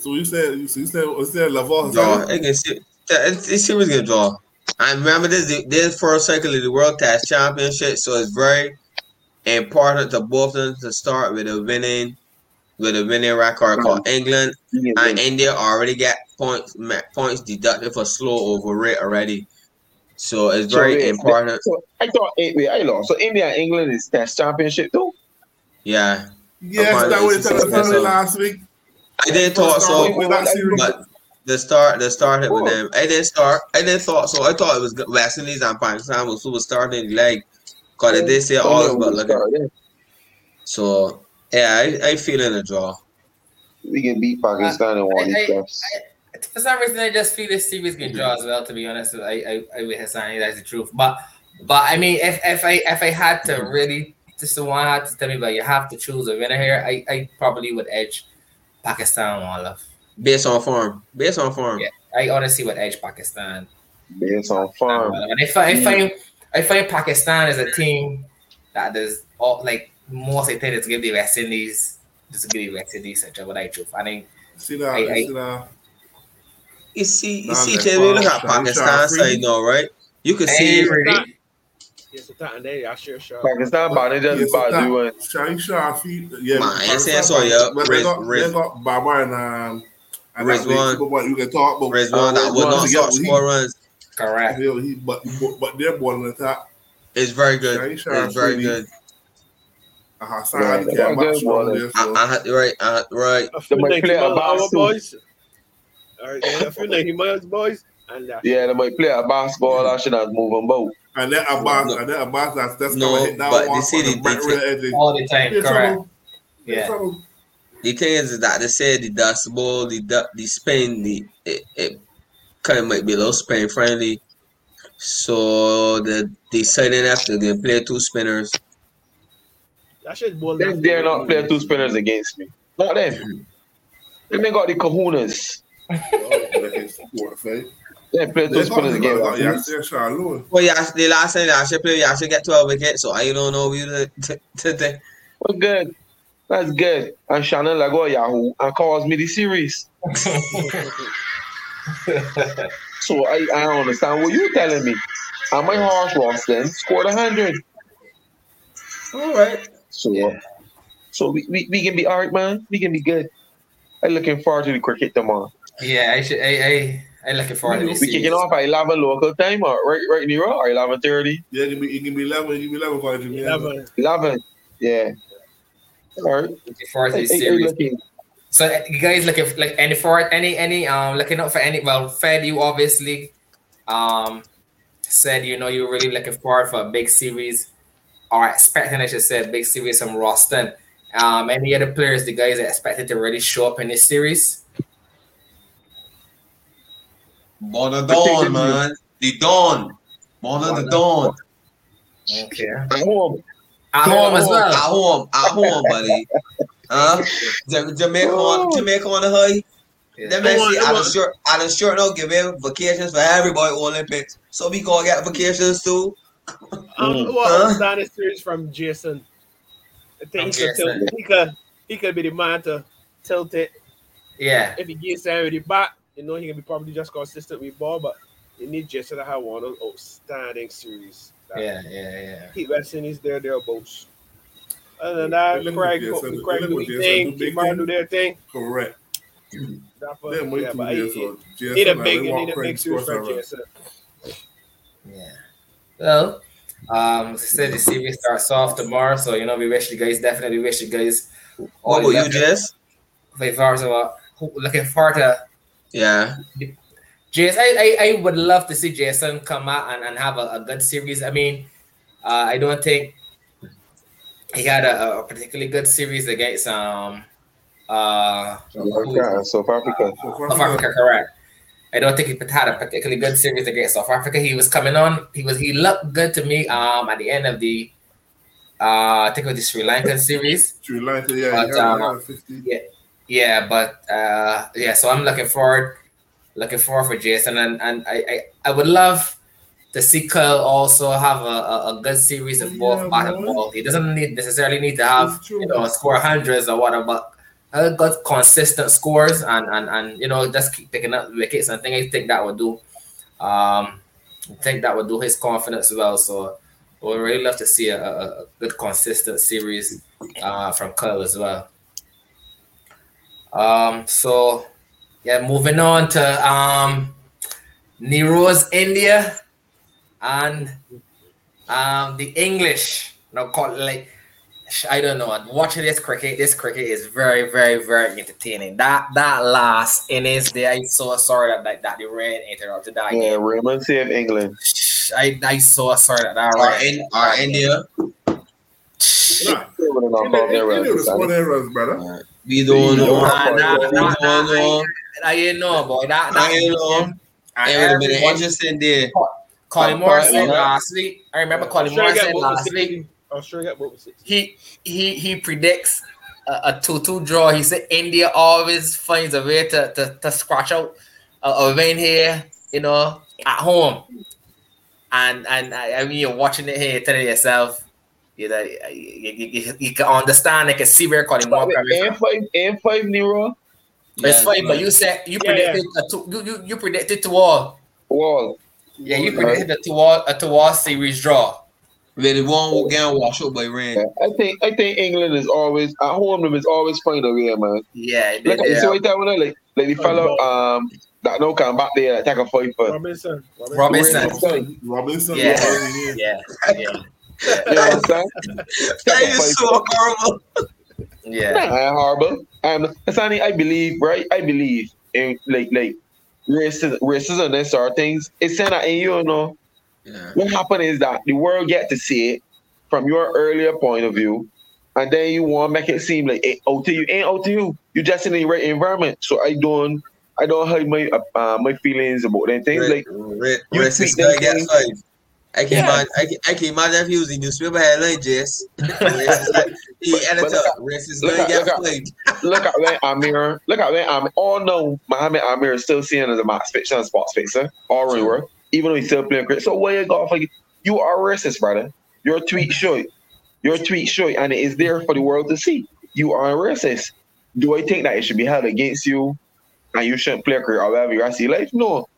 So you said you said you said Laval. No, I can see this series gonna draw. I remember this the this first cycle of the World Test Championship, so it's very important to both of them to start with a winning, with a winning record. Mm-hmm. Called England, mm-hmm. and India already got points points deducted for slow over rate already, so it's very so, important. So I thought wait, I lost. So India and England is Test Championship too. Yeah. Yes, that was so, last week. I didn't thought so, but the start the started cool. with them. I didn't start. I didn't thought so. I thought it was West Indies and Pakistan was who was starting like. Because they say all oh, about looking. Yeah. So, yeah, I, I feel in a draw. We can beat Pakistan uh, in one of these steps. For some reason, I just feel this series can draw as well, to be honest. I I, I would have signed that's the truth. But, but I mean, if, if, I, if I had to really, just the one I had to tell me, but you have to choose a winner here, I, I probably would edge Pakistan one love. Based on form. Based on form. Yeah, I honestly would edge Pakistan. Based on form. And if I, if yeah. I I find Pakistan is a team that does all like most I think it's give the West Indies, just give the West Indies such a what I choose. I think see that, I, see I, that. You see, you see, Jay, we look at Pakistan side now, right? You can see everything. Yes, it's that and they are sure sure. Pakistan bad, they just bad doing. Shai Shafi, yeah. Man, I say so, yeah. They got, they got Babar and um, and Rizwan. You can talk about Rizwan that would not start score runs. Correct. He, but but their ball in the top is very good. It's very good. Uh-huh. So right. I had to so. I, I, right, I, right. The might play at basketball. All right, I feel like he miles, boys. And, uh, yeah, they might play at basketball. I should not move them both. And then a boss, no, and then a boss that's that's no, gonna hit that but one see the, the t- all the time, it's correct? Trouble. Yeah. Trouble. The thing is that they say the dust ball, the the spin, the it, it kind of might be a little spin friendly. So the deciding after they play two spinners. That shit ball. Then they're not playing two spinners against me. Not them. They may got the kahunas. Yeah, play those spinners again. Well, yeah, the last time they actually played, we actually get twelve wickets, so I don't know we today. Well, good. That's good. And Shannon Lago Yahoo and calls me the series. So I, I don't understand what you're telling me. And my horse Roston scored a hundred. All right. So, yeah. uh, so we, we, we can be alright, man. We can be good. I'm looking forward to the cricket tomorrow. Yeah, I should. I. I... I'm looking forward to this. We kicking off at eleven local time, or right, right near or eleven thirty. Yeah, it can be, it can be eleven. It can be eleven for you. Eleven. Eleven. Yeah. All right. Looking forward to this series. So you guys looking like any for any any um looking up for any well Fed you obviously um said you know you're really looking forward for a big series or expecting I should say a big series from Roston. Um, any other players the guys are expected to really show up in this series? Bonner Dawn, man. The Dawn. Bonner the Dawn. Okay. At home. At home as well. At home. At home, buddy. Huh? Jamaica on Jamaica on the high. Then I see Alan Short. Alan Short now giving vacations for everybody Olympics. So we gonna get vacations too. Um, well, huh? That is series from Jason. I think he, Jason. Could, he could he could be the man to tilt it. Yeah. If he gets everybody back. You know, he can be probably just consistent with ball, but you need Jason to have one outstanding series. That yeah, yeah, yeah. Keep West Indies there, thereabouts. Other than that, the Craig do their thing. They might do their thing. Correct. They might do their Need a big, need a big series for Jason. Yeah. Well, um, said the series starts off tomorrow, so, you know, we wish you guys, definitely wish you guys. What about you, Jess? Looking forward to Yeah, Jason, I, I, I would love to see Jason come out and, and have a, a good series. I mean, uh, I don't think he had a, a particularly good series against um uh South, South Africa. Uh, South Africa, correct. I don't think he had a particularly good series against South Africa. He was coming on. He was he looked good to me. Um, at the end of the uh, I think it was the Sri Lankan series. Sri Lanka, yeah, but, yeah, um, yeah. Yeah, but uh, yeah, so I'm looking forward, looking forward for Jason, and, and I, I, I would love to see Kyle also have a, a, a good series of both yeah, bat and ball. He doesn't need necessarily need to have you know score hundreds or whatever, but uh, got consistent scores and, and, and you know just keep picking up wickets. I think I think that would do, um, I think that would do his confidence well. So I would really love to see a, a, a good consistent series uh, from Kyle as well. Um, so yeah, moving on to um, Nero's India and um, the English. No, call like I don't know. Watching this cricket, this cricket is very, very, very entertaining. That that last innings there, I'm so sorry that that, that the rain interrupted that. Yeah, Raymond saved England. I I so sorry that that our in, our India. Nah, India was one errors, brother. We don't know. Nah, nah, nah, nah, nah, I ain't know, boy. That, that I ain't know. I remember the interesting day. Colin Morrison last week. I remember Colin Morrison last week. I'm sure I got what was it. He he he predicts a, a two-two draw. He said India always finds a way to to, to scratch out a, a win here, you know, at home. And and I, I mean, you're watching it here, telling yourself. You know, you, you, you, you can understand. I can see where calling more. And five, and five, Nero. It's yeah, five, but you said you yeah, predicted yeah. A two, you, you you predicted to all. Wall. Yeah, you wall, predicted right. a two all a two all series draw. With it one game wash up by rain. Yeah, I think I think England is always at home. Them is always find a way, man. Yeah, they, like yeah. So right there when I like like the fellow um that no come back there attack a five for Robinson. Robinson. Robinson. Robinson. Yeah, yeah, yeah. You know what I'm saying? That is so horrible. Yeah. I am horrible. I'm, I believe, right? I believe in like like racism, racism and sort of things. It's saying that, and you know, yeah. what happened is that the world get to see it from your earlier point of view, and then you want to make it seem like it out to you. It ain't out to you. You just in the right environment. So I don't, I don't hurt my uh, my feelings about them things. Re- like re- you racist guy gets five. I can yeah. imagine. I can imagine if he was a newspaper headline, Jess. He editor, racist guy gets five. Look at when Amir. Look at when Amir. All know Mohammad Amir is still seen as a mass fiction and sports fixer. All over, sure. Even though he's still playing cricket. So where you go? Like, you are racist, brother. Your tweet show it. Your tweet show it, and it is there for the world to see. You are a racist. Do I think that it should be held against you and you shouldn't play cricket or whatever you are your life? No.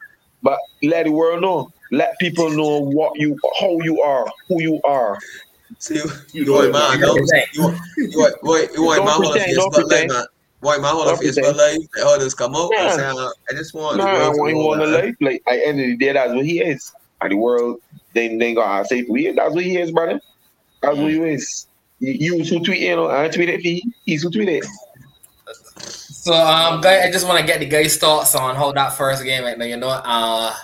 But let the world know. Let people know what you, how you are, who you are. See, you know what, man? Don't pretend, don't pretend. Why my whole Facebook life, they all just come out yeah. and say, I just want nah, to go I want to life. Like, at the end of the day, that's what he is. And the world, they ain't going to say, that's what he is, brother. That's what you is. You, you who tweet, you know, I tweet it for you. He's who tweet it. So, um, guys, I just want to get the guys' thoughts on how that first game went. Now, you know, uh,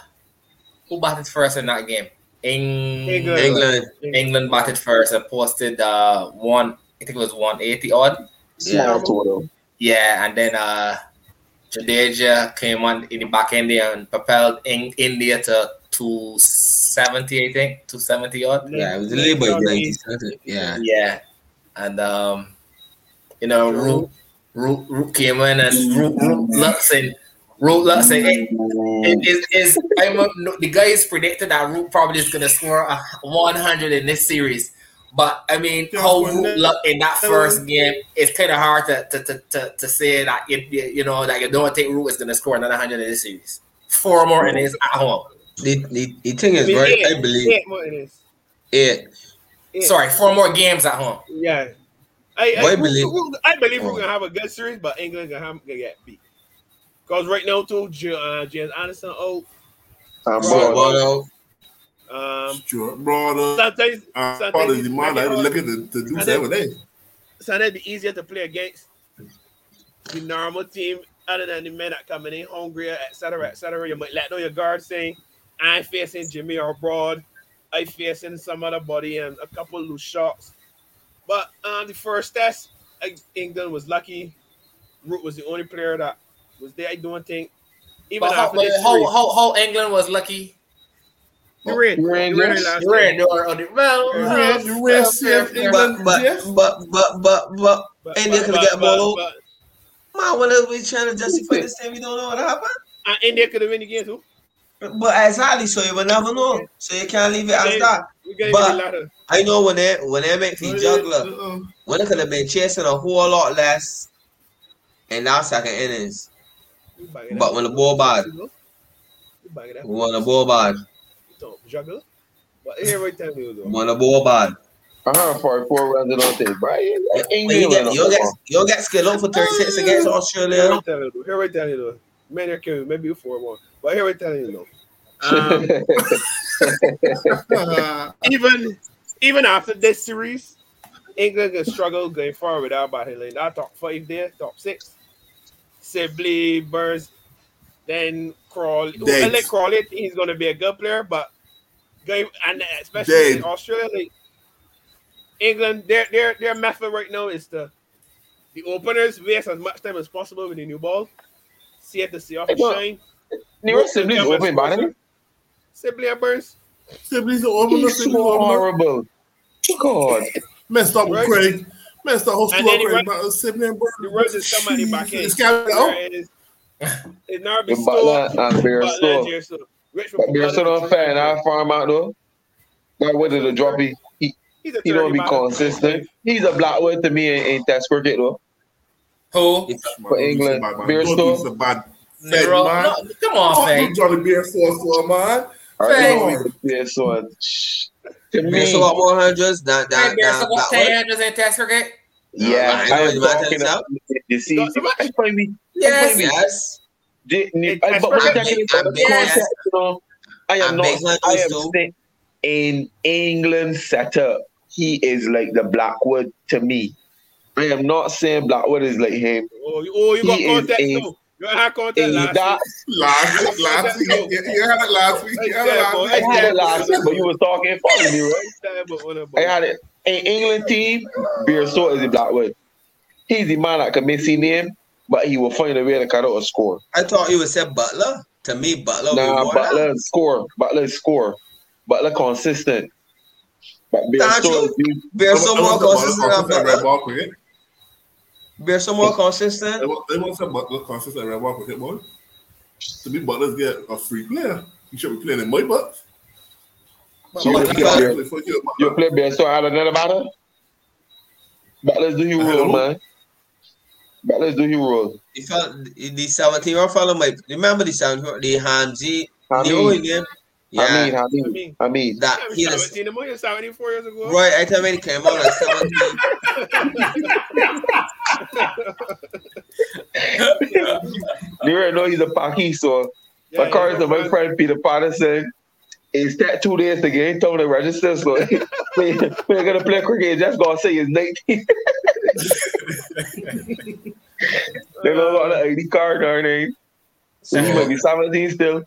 who batted first in that game? Eng- England. England. England batted first and posted uh, one, I think it was one eighty odd. Small total. Yeah, and then uh, Jadeja came on in the back end there and propelled in India to two seventy, I think, two seventy odd. Yeah, it was a little bit. Yeah, yeah, and um, you know, Root, Root, Root came in and Root, Root Luxon, Root Luxon. It, it, it, it's, I'm a, the guys predicted that Root probably is gonna score a one hundred in this series. But I mean, how Root looked in that first game, it's kind of hard to to, to, to, to say that you, you know that you don't think Root is going to score another hundred in this series. Four more in this at home. The, the, the thing is, I mean, right? Eight, I believe eight more in this. Eight. Eight. Sorry, four more games at home. Yeah, I, I, I believe I believe we're gonna have a good series, but England gonna get beat. Because right now, too, uh, James Anderson out. I'm out. Um, Stuart Broad. Sometimes, uh, sometimes the man I was looking to, to do seven days. Sometimes it'd be easier to play against the normal team, other than the men that coming in hungry, et cetera, et cetera. You might let know your guard saying, "I'm facing Jimmy or Broad, I'm facing some other body and a couple loose shots." But um, the first test, England was lucky. Root was the only player that was there. I don't think. Even but how, but how, how, how England was lucky. The red, red, red, red, red, but but but but but India could get a ball over. Man, when we trying to justify this thing, we don't know what happened. And India could have win the game too. But exactly, so you will never know. So you can't leave it as that. But I know when they when they make the juggler, when they could have been chasing a whole lot less in that second innings. But when the ball bad, when the ball bad. Don't juggle, but here we tell you, want a ball bad. I heard for four rounds and all things, right? You get, you'll get, you'll get skilled up for thirty-six against Australia. Here we tell you, though, many are killing, maybe four more, but here we tell you, though. Um, even, even after this series, England can struggle going forward without battling. That top five there, top six, Sibley, Burns. Then Crawley, well, Crawley, he's going to be a good player, but game and especially Dave. In Australia, like England, their their their method right now is to the openers waste as much time as possible with the new ball, see if the see off hey, the shine. Nearest Sibley's open, man. Sibley and Burns. Sibley's the opener. He's so horrible. God, messed up with Craig. Messed up whole squad. Right, Sibley and Burns. The runs is somebody back in. It's it's not be store, but Beerstow. So. Beerstow don't fair, and I farm out though. That whether the drop he he, he don't be consistent. He's a Blackwood to me in, in Test cricket though. Who for England? Beerstow. No, no, come on, Fang. Johnny Beerstow for man. Fang. Beerstow. Beerstow got one hundreds. That that Beerstow got ten hundreds in Test cricket. Yeah, I was talking about you see. Yes, yes. Did, did, I, but I'm talking about the concept, you know, I am I'm not I am in England setup. he is like the Blackwood to me. I am not saying Blackwood is like him. Oh, oh you got context though. You had context last that, week. Last, last week. You had it last week. You had it last week. I had it last week, but you was talking for me, right? I had it. In England team, Beersault is the Blackwood. He's the man that can miss his name, but he will find a way to cut out a score. I thought you would say Butler. To me, Butler nah, was Butler is score. Butler is score. Butler consistent. But Beersault is Beersault more consistent than Butler. Beersault more consistent. They won't say Butler consistent at Red Ball cricket ball. To me, Butler's get a free player. He should be playing in my butt. So you, you play Beersault out of another matter? Butler's do his role, man. Butler's do his role. The seventeen-year-old fellow might remember the seventeen-year-old, the Hamzi, the old game. Yeah, I mean, I mean, I mean, that he was seventeen, was seventy-four years ago. Right, I tell me he came out at seventeen. You already know he's a Paki, so yeah, my car is my friend, friend Peter Potter said, it's that two days to get told to register, so we're gonna play cricket. Just gonna say it's nineteen. They don't want to eighty card or anything. So he might be seventeen still.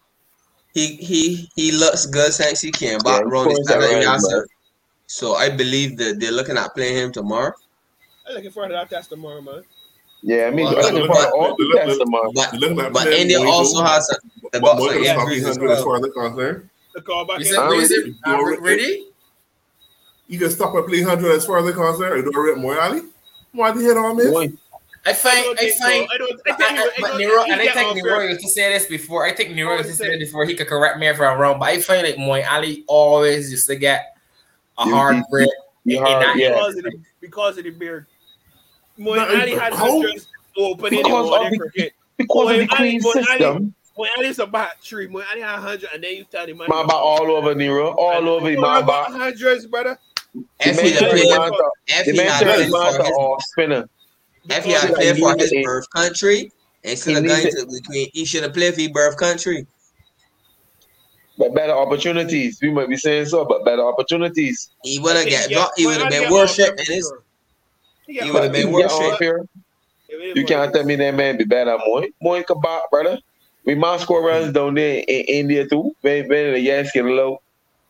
He he he looks good since he came back. Yeah, so I believe that they're looking at playing him tomorrow. I'm looking forward to that test tomorrow, man. Yeah, I mean, well, I'm looking forward to all the tests tomorrow. But, but India also has a, the box like injuries as well. The call back is ready. ready? You can stop and play hundred as far as the concern. You don't rip Moeen Ali. Why the hit on this? I think I think I don't I think Nero and I think Nero used to say this before. I think Nero used to say it before. He could correct me if I'm wrong, but I find like Moeen Ali always used to get a hard grip. Yeah, because of the because of the beard. Moeen Ali had just open in the cricket. Because of the clean system. Moeen Ali's a bat three. Moeen Ali had one hundred, and then you tell him. My bat all over Nero, all over him. My bat hundreds, brother. If he had played for his spinner, if he had played for his birth country, instead of going to between, he should have played for his birth country. But better opportunities. We might be saying so, but better opportunities. He would have get. He would have been worshipped in his. He would have been worshipped. You can't tell me that man be better, Moy. Moy can bat, brother. We might score runs down there in India too. When when the yes get low,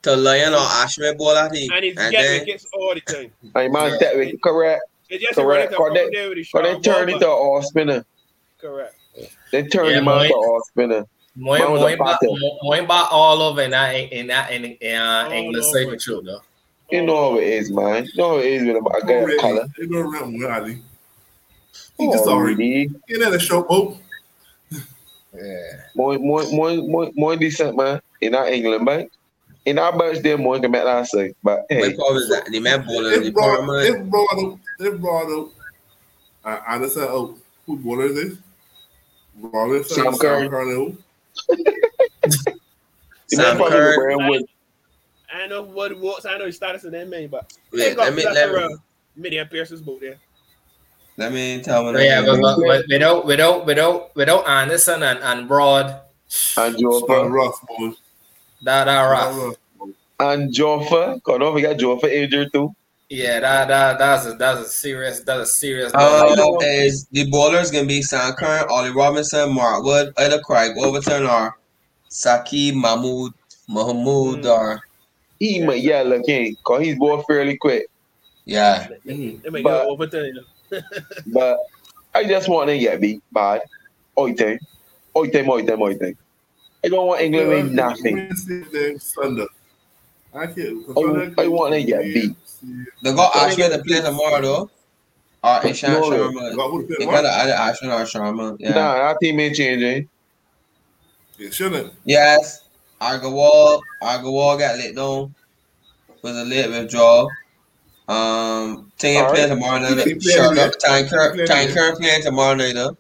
to Lion or Ashwin ball at him, and he's getting against all the time. I might step with correct, correct. correct. Or they, the or they turn it to all spinner. Correct. They turn him out to all spinner. Moeen bat all over in that in that in English side too though. You know how it is, man. You know how it is with a guy of color. They go around with Ali. He just already. He let a show up. Yeah. More, more, more, more, more decent, man. In our England, man. In our bunch, they're more than that last week. But hey, my problem is that the man bowler, the bowler, they brought up, they brought up. Uh, Anderson, oh, who bowler is this? Robinson, Sam Curry, Sam Curry. I know what walks. I know he started in that man, but yeah, let me let me. Million Pierce's boat there. Let me tell you. Yeah, but, but, but without without without without Anderson and, and Broad and Joffa, rough boy. That that rough. And Joffa, don't forget Joffa injured too. Yeah, that that that's a that's a serious that's a serious. Uh, is the bowlers gonna be Sam Curran, Ollie Robinson, Mark Wood, either Craig Overton or Saqib Mahmood Mahmood mm. or he might yeah look in because he's bowled fairly quick. Yeah, mm-hmm. They might go Overton. But I just want to get beat bad. Oite. Oite, oite, oite. I don't want England to make nothing. I, can't, oh, I want to get beat. They got Ashwin to play tomorrow, though. Or Ishan no, Sharma. They got either Ashwin or Sharma. Yeah. Nah, our team ain't changing. It shouldn't. Yes. Agarwal, Agarwal got let down. Was a late withdrawal. Um, Tank right. Playing tomorrow night. Tank Curran playing tomorrow night though,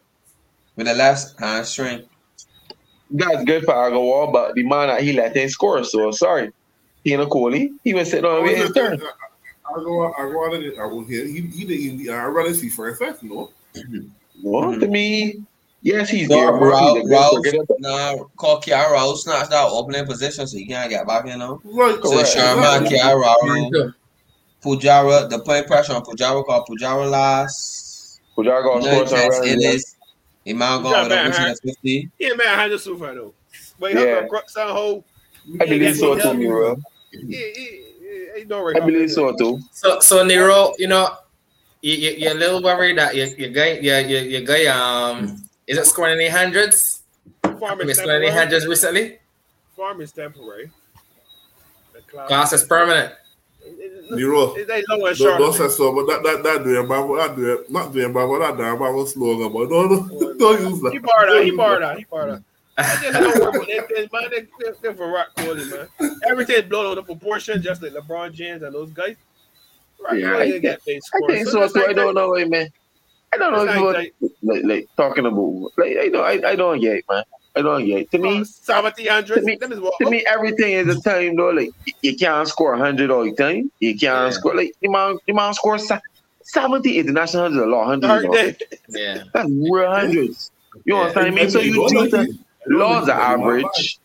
with the left hand string. That's good for Agarwal, but the man that he let him score. So sorry, he and a Kohli, he was sitting on his turn. Agarwal, Agarwal, I was here. He he didn't. I rather see first half, no. No, to me, yes, he's no, there. Rouse, Rouse, nah, call Kieron Roach snatched that opening position, so he can't get back in now. Right, so Sharma, Kieron Roach. Pujara, the play pressure on Pujara called Pujara last. Pujara going to score Ellis. Iman going with a fifty. Yeah, man, I just super though. But yeah. Sound I believe so too, Nero. Yeah, yeah, yeah. I believe so too. So, so Nero, you know, you, you, you're a little worried that your your guy, your your guy, um, isn't scoring any hundreds. Farm is scoring any hundreds recently. Farm is temporary. Class is permanent. Nero, those are so, but that that that doing Bravo, that doing not doing Bravo, that doing Bravo slow, but no, no, don't use that. He barred out, he barred out, he barred out. I just don't work with that thing, man. They, they, they for rock quality, man. Everything's blown out of proportion, just like LeBron James and those guys. Rock yeah, I think, I think so. so, so like I don't that. know, man. I don't know like, what, like, like, like talking about. Like I don't, I, I don't get it, man. I don't get it. To me, to me, to me, everything is a time though. Like you can't score one hundred all the time. You can't yeah. score like you man, you man score seventy international hundreds a lot. Hundreds, yeah, that's real hundreds. You yeah. understand me? So you think that laws are average.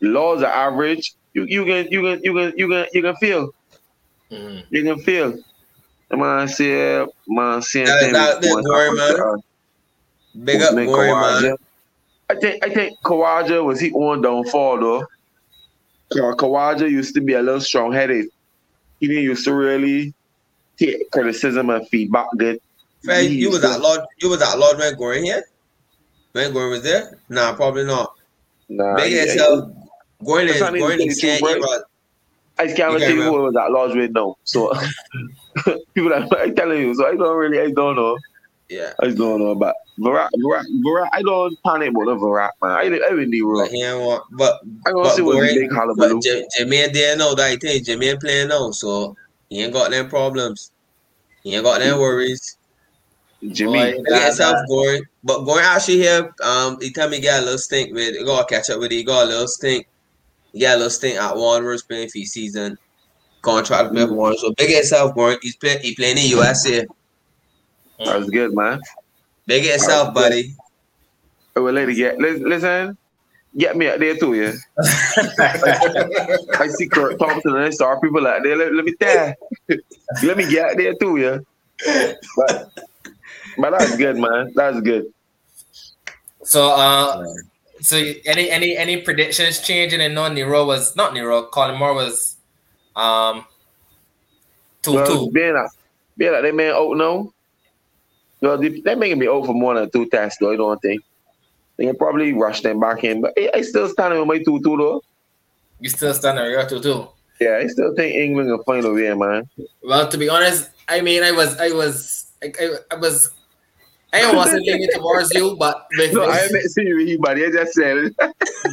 Laws are average. You you can you can you can you can you can feel. Mm. You can feel. Man, say man, say big up, worry, man. I think I think Kawaja was his own downfall though. Kawaja used to be a little strong-headed. He didn't used to really take criticism and feedback good. Fred, you was at Lord you was at Lord Red Goring here? Red Goring was there? Nah, probably not. Nah. Make yeah, yourself yeah. Goring is Goring is can't eat, but I can't tell you who was at Lord Red now. So people are I telling you, so I don't really I don't know. Yeah, I don't know about Virat. Virat, Virat. I don't panic about the Virat, man. I didn't even need Virat. But I don't but see what Goring, big hullabaloo. But J- Jermaine didn't know that thing. Jermaine playing now, so he ain't got them problems. He ain't got them worries. Jimmy, himself Goring. But Goring actually here. Um, he tell me he got a little stink with. He gotta catch up with. It. He got a little stink. He got a little stink at Wanderers playing for season contract with mm-hmm. Wanderers. So big himself Goring. He's playing. He playing in U S A. That was good, man. Big yourself, buddy. Well, lady, get listen. Get me out there too, yeah. I see Kurt Thompson and I saw people out there. Let, let me tell. Let me get out there too, yeah. But, but that's good, man. That's good. So, uh, so any any any predictions changing? And no, Nero was not Nero. Colin Moore was, um, two well, two. Being like, being like they man out now. No, they're making me out for more than two tests, though. I don't think they can probably rush them back in, but I still standing with my two two though. You still standing with your two two? Yeah, I still think England will find a way, man. Well, to be honest, I mean, I was, I was, I, I, I was, I wasn't leaning towards you, but with, no, with, I haven't seen you anybody. I just said it.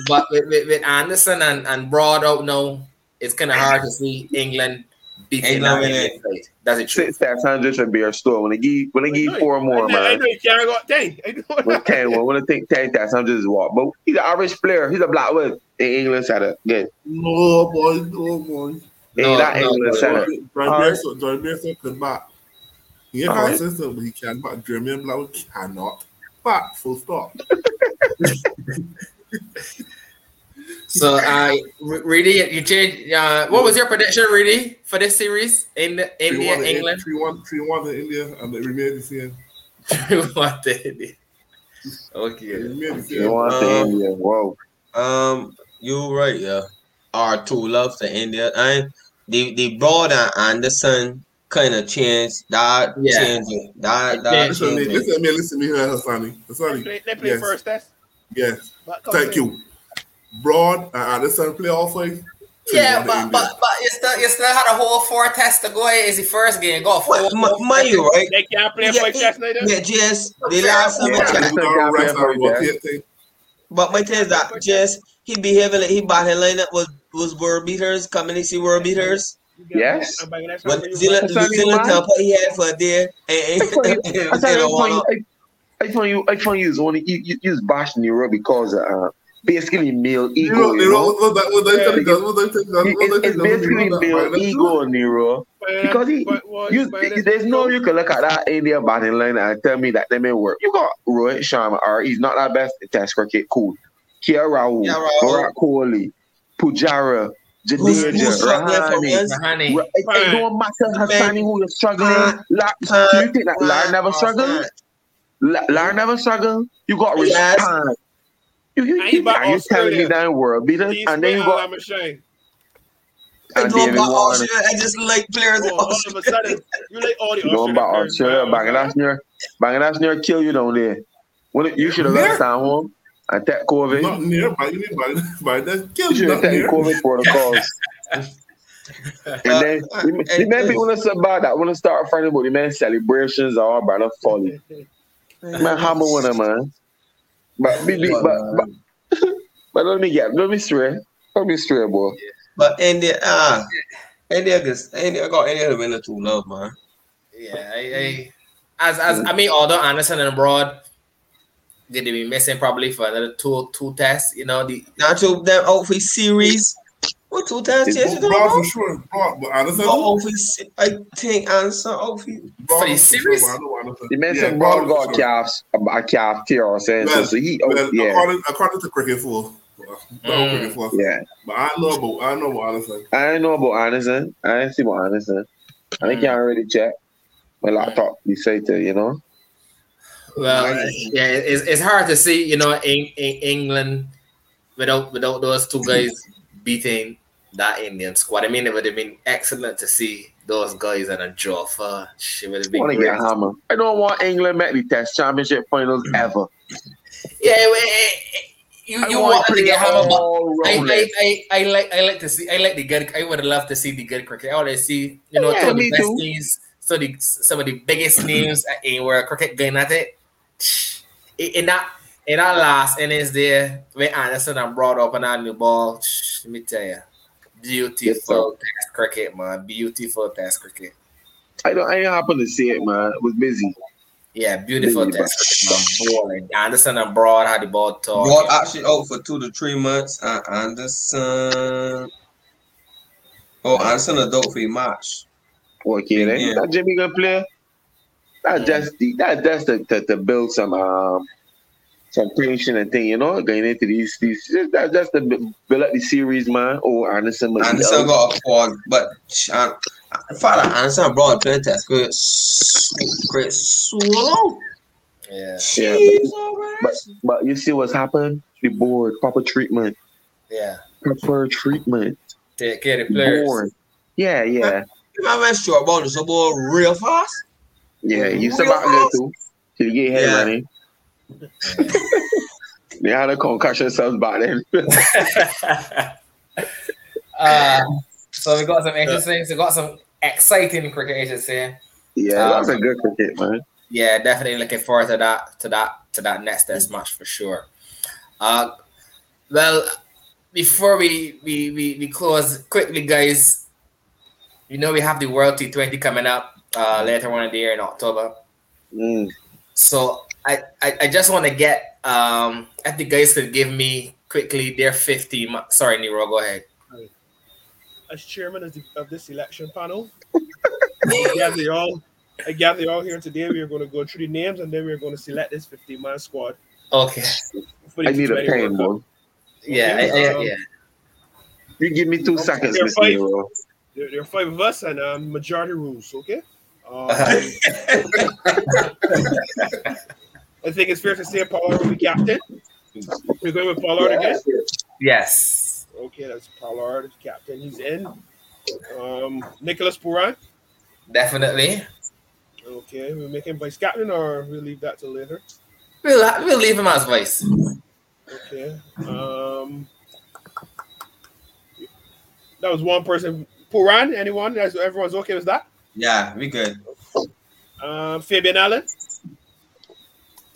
But with, with, with Anderson and, and Broad out now, it's kind of hard to see England. England winning. That's it. Six tax hundred should be our store. When they give, when they give four more, man. I know you can't go ten. I know. Ten. Well, when I think ten tax hundred is what? But he's an Irish player. He's a Blackwood in England setter. Yeah. No boy, no boy. No, not England setter. Jermaine Blackwood can back. He ain't consistent, but he can back. Jermaine Blackwood cannot back. Full stop. So, uh, Rudy, you changed. Uh, what was your prediction, Rudy, for this series in India, three one England? three one three one in India, and it remained the same. three one to India. Okay. three one um, to India. Wow. Um, you're right, yeah. Our two love to India. And the, the Broad and Anderson kind of changed. That yeah. changed. That, that listen, changed. Listen to me, listen to me here, Hassani. Hassani. They play, they play yes. first test? Yes. Thank in. you. Broad and Anderson play all five. Yeah, but, but but you still you still had a whole four tests to go. It's the first game. Go for well, my, my you right. They can't play yeah, five tests neither. Yeah, just the last time. Yeah, but my thing is that just he behaving like he batting lineup was was world beaters. Coming to see world beaters. Yes. But New Zealand he had for there. I found you. I found you is only you you bash Nero because uh. Basically, male ego. Nero, it's basically male ego, Nero. Because he, you, there's no you can look at that India batting line and tell me that they may work. You got Rohit Sharma, or he's not that best at Test cricket. Cool. Kia Rahul, Virat Kohli, Pujara, Jadeja, Rahane. Ra- it, it don't matter Hassani who you're struggling. La- do you think that Lar never struggled? La- Lar never struggled? You got to respond. You, you, you, you're telling me that world beater. And then you got... I don't buy Australia. I just like players in Australia. You like all the Australia. Don't buy Australia. Bangladesh, Bangladesh near kill you down there. You should have left down home and take COVID. Not near, but you need Bangladesh. You should have taken COVID protocols. And then, the men people want to say about that. Want to start a friendly, but the men celebrations are all about folly. Man, humble one, man. But, but, but, but let me get, let me straight, let me straight, boy. But India, ah, uh, India, India got India to win the two love, man. Yeah, I, I, as as I mean, although Anderson and Broad, they'd be missing probably for another two two tests. You know, the natural them out for series. What two tests? Yes, Broad for sure. Broad, but Anderson. Oh, I think Anderson out for the series. You mentioned Broad got calves, a calf tear, saying so. He, oh, yeah. According, according to cricket fool. Mm. Yeah, but I know about I know about Anderson. I know about Anderson. I didn't see about Anderson. I think mm. I already checked my laptop. You say to you know. Well, like, yeah, it's it's hard to see you know in, in England without without those two guys beating that Indian squad. I mean, it would have been excellent to see those guys at a draw for. It would have been. I want to get hammered. I don't want England make the Test Championship finals ever. Yeah. It, it, You, you want to get hammered, but I, I, I, I like I like to see I like the good I would have loved to see the good cricket. I want to see you know yeah, the best teams, so the some of the biggest names in world cricket going at it. In that in that last innings there, when Anderson and Broad up and on the ball, let me tell you, beautiful yes, Test cricket, man, beautiful Test cricket. I don't I didn't happen to see it, man. It was busy. Yeah, beautiful really test. Anderson and Broad had the ball tall. Broad actually out for two to three months. Uh, Anderson. Oh, Anderson adult for a match. Okay, then. Yeah. That Jimmy gonna play? That just the that just to, to, to build some um some tension and thing, you know, going into these these that just to build up the series, man. Oh, Anderson Anderson got a pause, but uh, Father Anderson Broad playing Test cricket, great swallow. Yeah, yeah but, but, but you see what's happened? The board, proper treatment. Yeah, proper treatment. Take care of the players. Board. Yeah, yeah. My man Stuart Broad is a ball real fast. Yeah, you about to too. Till you get head yeah. running. They had a concussion cells back then. uh, so we got some interesting, we got some exciting cricket agents here. Yeah, um, that's a good cricket, man. Yeah, definitely looking forward to that, to that, to that next test match for sure. Uh, well, before we we, we we close quickly, guys, you know we have the World T twenty coming up uh, later on in the year in October. Mm. So I, I, I just want to get um, I think guys could give me quickly their fifty. Sorry, Nero, go ahead. As chairman of, the, of this election panel, I gather all. I gather all here today. We are going to go through the names, and then we are going to select this fifteen-man squad. Okay. I need a pen, bro. Yeah, okay, I, I, um, yeah. You give me two okay, seconds, there Mister Nero. There, there are five of us, and um, majority rules. Okay. Um, I think it's fair to say Pollard will be captain. We're going with Pollard again? Yes. Okay, that's Pollard, captain. He's in. Um, Nicholas Pooran? Definitely. Okay, we'll make him vice captain or we'll leave that till later? We'll, we'll leave him as vice. Okay. Um, that was one person. Pooran, anyone? Everyone's okay with that? Yeah, we good. Um, Fabian Allen?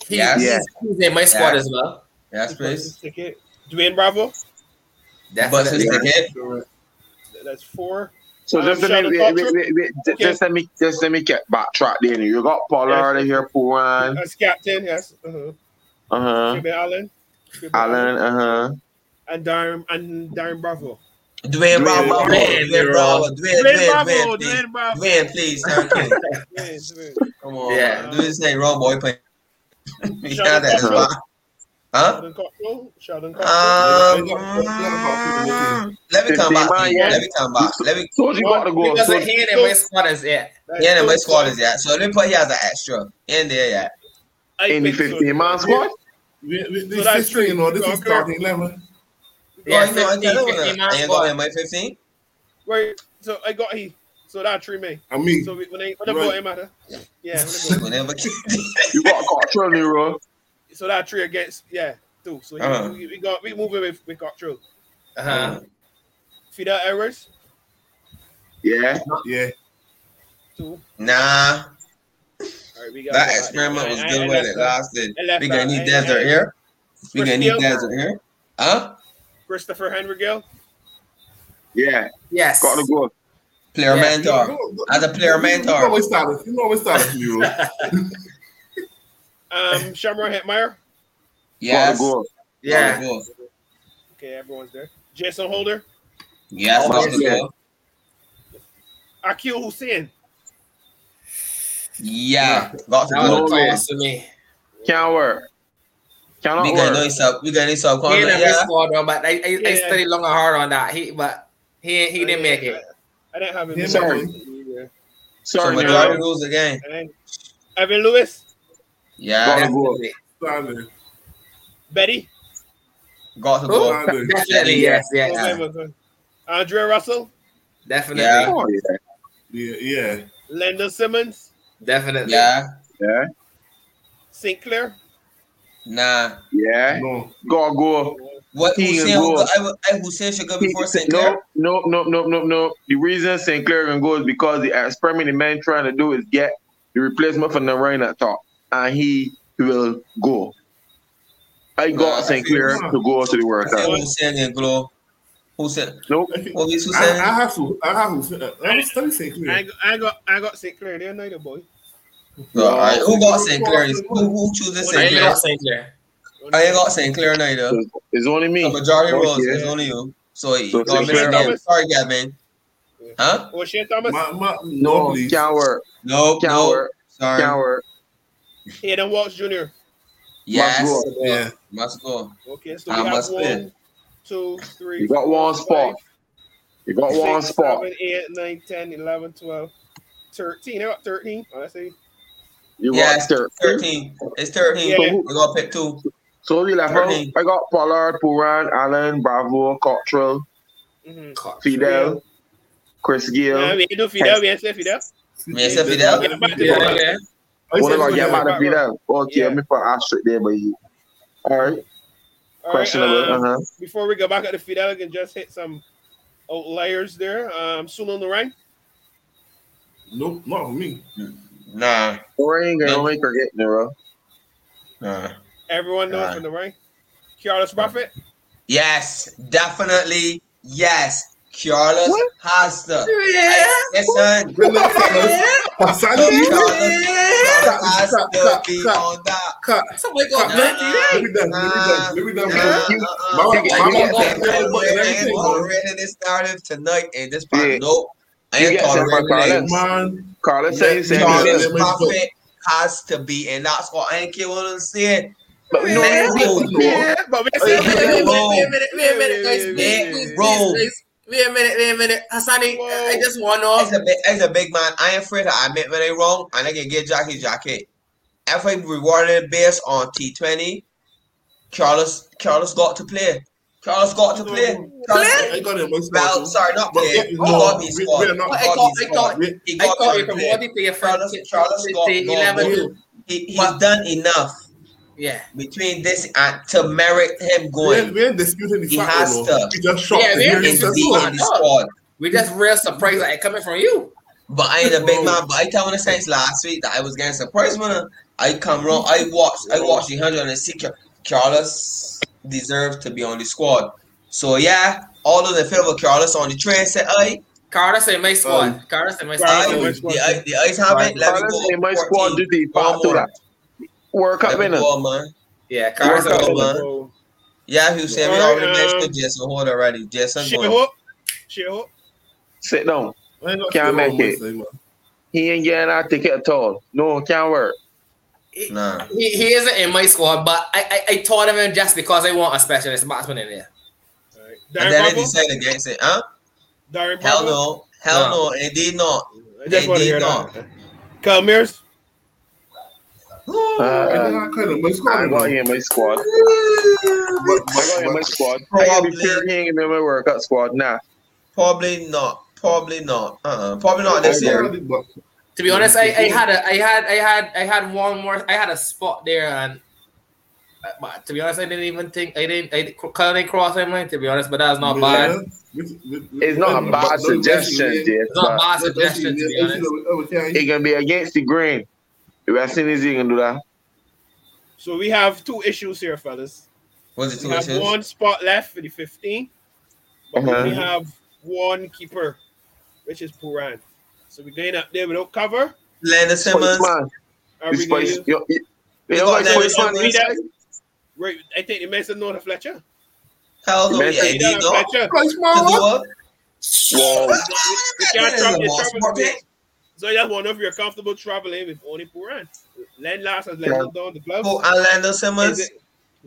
He, yes. He's, yeah. he's in my squad yeah. as well. Yes, please. Dwayne Bravo. Definitely. That's, that's four. So um, just, let me, wait, wait, wait, wait, okay. just let me just let me get backtrack there. You got Pollard yes. here, Pooran. That's captain, yes. Uh-huh. Uh-huh. Fabian Allen. Fabian Allen, uh-huh. And Darren and Darren Bravo. Dwayne Bravo. Dwayne Bravo. Dwayne Bravo. Dwayne, please. Come on. Yeah. Do this thing, wrong boy. Play. Yeah, that's right. Huh? Sheldon Cottrell? Sheldon Cottrell? Let me come back. Let me come back. Let me. So you got to go. Because so, he ain't in my squad as yet. He ain't in my squad as yet. So let me put he as an extra. He ain't there yet. In the fifteen-man squad? This is straight, you know. This is starting eleven. Yeah, fifteen-man squad. Am I fifteen? Right. So I got he. So that three me. I mean. So we, when they, when they right. matter. Yeah. yeah when they go. You got Cottrell, Nero. So that three against yeah two. So he, uh-huh. we, we got we moving with with Cottrell. Uh huh. Fidel Edwards. Yeah. Yeah. Two. Nah. All right, we got that experiment was good when it lasted. We gonna need Desert here. We gonna need Desert here. Huh? Christopher Henry Gill. Yeah. Yes. Got to go. Player yeah, mentor. You know, as a player you mentor. Know what started, you know what started you. um, Shamron Hitmeyer. Yes. Go yeah. Go. Okay, everyone's there. Jason Holder. Yes. Oh, yes. Akil Hussein. Yeah. Got to go. Can't work. Cannot we work. Got no sub. We got no sub. Yeah. yeah. But I, I, yeah. I studied long and hard on that. He, but he, he didn't make it. I didn't have him. Sorry. Sorry. Sorry. So majority rules again. Evin Lewis. Yeah. Go. Betty. Got to go. Definitely. Definitely. Yes. Yes. Yeah. Andre Russell. Definitely. Yeah. Oh, yeah. yeah. yeah. Lendell Simmons. Definitely. Yeah. Yeah. Sinclair. Nah. Yeah. No. Go. Go. What Hussein, go. I, I, Hussein should go before Saint Clair? No, no, no, no, no. The reason Saint Clair can go is because the experiment the man trying to do is get the replacement for Narayan at top, and he will go. I got no, Saint Clair to go to the World Cup. Hussein and Glow. Hussein. Nope. What is Hussein? I, I have to. I have to. I have to Saint Clair. I got, I got, I got Saint Clair. They're not the boy. No, all right. Who got Saint Clair? Who, who chooses Saint Clair? I got Saint Clair. I ain't got Saint Clair neither. It's only me. The majority rules. Yeah. It's only you. So, so got Mister Sorry, Gavin. Yeah. Huh? What's your Thomas? My, my, no, please. Can't work. No, can't no. Work. Sorry. Can't work. Hayden Walsh Junior Yes. Must go. Yeah. Must go. Okay, so we I have one, spin. two, three. You got one five, spot. You got six, one spot. Seven, eight, nine, ten, eleven, twelve, thirteen. I got thirteen. I see. You yeah, got thirteen. thirteen. It's thirteen. Yeah. So we got pick two. So we like I got Pollard, Pooran, Allen, Bravo, Cottrell, mm-hmm. Fidel, Chris Gill. Yeah, we do Fidel. We say Fidel. We say Fidel. What about Jahmar Fidel? Okay, yeah. Me for asterisk there, but you. All right. All questionable. Right, um, uh huh. Before we go back at the Fidel, we can just hit some outliers there. Um, Sulon Lorraine. No, not me. Nah. Lorraine gonna make her get there. Nah. Everyone knows uh, from the right. Carlos Brathwaite? Yes, definitely. Yes. Carlos has to. Listen. Somebody got that. This started tonight and this part. Nope. I ain't tolerating it. Carlos has to be, and that's what I ain't want to say. But we know that. But wait a minute, wait a minute, wait a minute, guys. Wait a minute, wait a minute. Hassani, I just want to know. As a, big, as a big man, I ain't afraid I admit when I'm wrong, and I can get Jackie Jackie. If I'm rewarded based on T twenty, Carlos, Carlos got to play. Carlos got to play. I got him. Well, sorry, not play. He got me squad. I got him. He got him. Carlos got him. He's done enough. Yeah, between this and to merit him going, we're disputing the fact. He has to. We just shot yeah, we're disputing the squad. We just real surprised that like, coming from you. But I ain't a big man. But I tell you since last week that I was getting surprised when I come wrong. I watched. I watched the hundred and six. Carlos deserved to be on the squad. So yeah, all of the favor Carlos on the train said, "I." Carlos in my squad. Um, Carlos in my squad. I, the, the ice have it. Let me go. In my squad, did the part to that. Work up in it. Yeah, Carlos Brathwaite. Yeah, who said we already mentioned Jason Holder already. Jason Holder. Shai Hope. Sit down. Can't make it. He ain't getting our ticket at all. No, can't work. No. He, he isn't in my squad, but I, I, I thought of him just because I want a specialist batsman in there. Right. And then Bravo? They decided against it, huh? Darren Hell no. Hell no. no. Indeed not. I just want to hear not. that. Kyle Mears? Uh, I got him in my squad. I got him in my squad. Probably he ain't in my workout squad. Nah. Probably not. Probably not. Uh-uh. Probably not this year. To be honest, I, I had a I had I had I had one more I had a spot there, and but to be honest, I didn't even think I didn't I couldn't cross my mind, to be honest, but that's not yeah. bad. It's not a bad suggestion, dear. It's not a bad suggestion, to be honest. It's gonna be against the grain. The West Indies you can do that. So we have two issues here, fellas. What's the two we have issues? One spot left for the fifteen, but uh-huh. we have one keeper, which is Pooran. So we're going up there without cover. Leonard Simmons. Right, I think the Mason known Fletcher. Hell no, yeah, he did not. Whoa. We can't drop the So that's one of your comfortable traveling with only Pooran. Len last has Len down the club. Oh, and Leonard Simmons.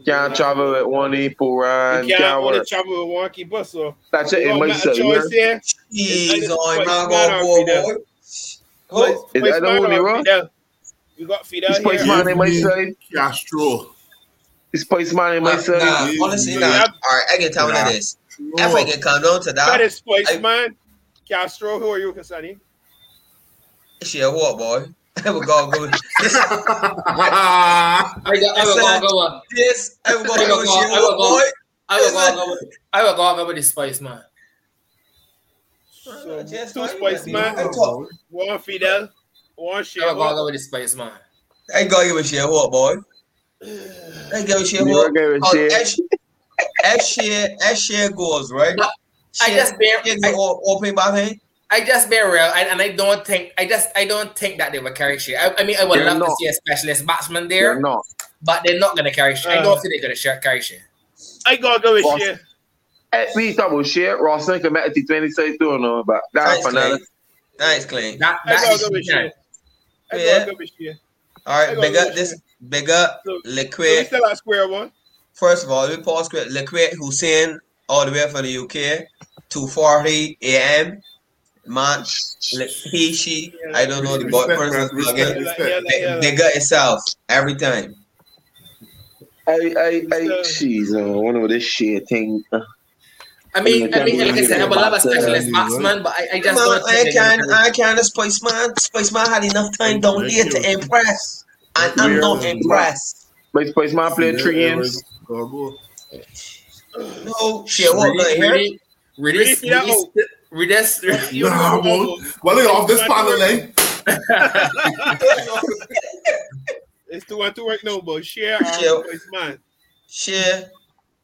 Can't travel with one Pooran. You can't want to travel with one keeper. So that's it. It might choice here. He's on my board. Is that the only one? We got Fidel here. Spice man in my side. Castro. Spice man in my side. Honestly, nah. All right, I can tell you this. If I can come down to that, that is Spice man. Castro, who are you, Kasani? Shit, what boy? Ever got good? I got go. Yes, I got go. I got go. I got go. I got go. Remember the Spice Man. So just two Spice Man. One Fidel. One shit. I got go with the Spice Man. I got give a shit, what boy? I give a shit, what? As shit, as shit goes right. I just barely open my hand. I just been real, I, and I don't think I just I don't think that they will carry shit. I, I mean, I would they're love not. to see a specialist batsman there, they're not. but they're not gonna carry shit. Uh, I don't think they're gonna carry shit. I gotta go with Ross, shit. At least I will share. Roston can make the twenty-six too, no, but that's another. That's clean. That, that I gotta is go with shit. I yeah. gotta go with shit. All right, bigger this bigger so, liquid. So still at square one. First of all, we pause square liquid Hussein all the way from the U K, two forty a m. March, he, she, yeah, I don't know the boy person's again. They got itself every time. I, I, I, she's uh, one of this shit thing. I mean, I mean, like I said, I would love a specialist batsman, but I, I just don't I can't, I can't. Spice man, Spice man had enough time down here to impress, and I'm not impressed. But Spice man played three games. No, shit, what the hell? Really, we just no, I won't. Well, they off this panel, eh? It's two and two right now, but share our voice, man. Share.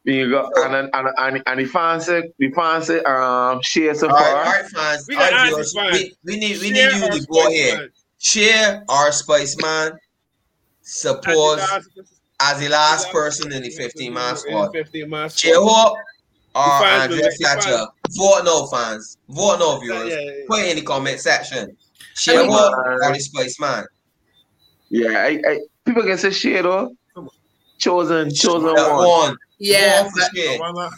You got and and and and the fans, the fans, um, share so far. All right, fans. We got all fans. We, we need, we share need you to go ahead. Share our Spice Man. Support as the last, as the last person in the fifteen-man squad. Share up. Or Andre Fletcher. Vote no fans. Vote no viewers. Yeah, yeah, yeah. Put it in the comment section. Share I mean, what uh, on this place, man. Yeah, I, I, people can say share though. Chosen, chosen that one. one. Yeah. But, but, but,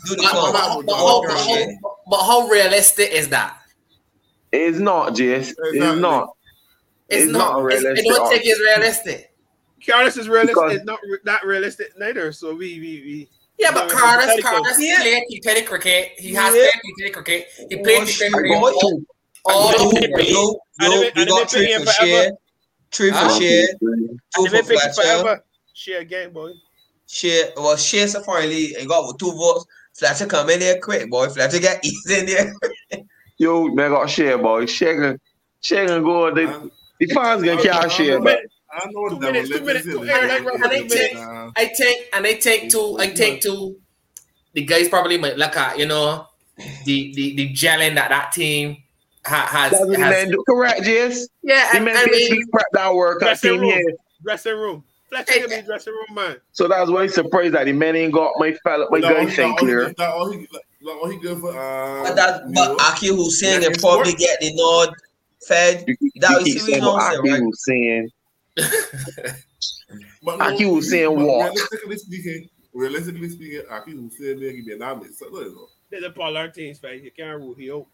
but, how, but how realistic is that? It's not, Jace. It's, it's not. It's not realistic. I don't think it's realistic. Carlos is realistic. Because it's not that realistic neither. So we we we. Yeah, but Carlos, Carlos yeah. played T twenty cricket. He has yeah. played T twenty cricket. He played T twenty cricket. All the way. We got three for share. Three for share. Two for Fletcher. Share again, boy. Share. Well, share so far. He got two votes. Fletcher come in there quick, boy. Fletcher got easy in there. Yo, man, got share, boy. Share gonna, share gonna go. The, the fans gonna carry share, but. I know two minutes, two minutes, two minutes. I think, and I think too, I think too, the guys probably might look at, you know, the the, the gelling that that team ha, has. Doesn't has do correct, Jess? Yeah, I, I mean, prep that work dressing room, here. dressing room. Fletcher be dressing room man. So that's why I'm surprised that the men ain't got my fella, my no, guys ain't clear. That all he, that all he good for. Uh, but that, but Aki Hussein can probably work. Get the nod fed. That was what I'm saying. Right? Hussein. But Aki no, was saying what? Realistically speaking, realistically speaking, Aki was saying there give me an omelet. So look, no. There's a Pollard team's face. You can't rule him out.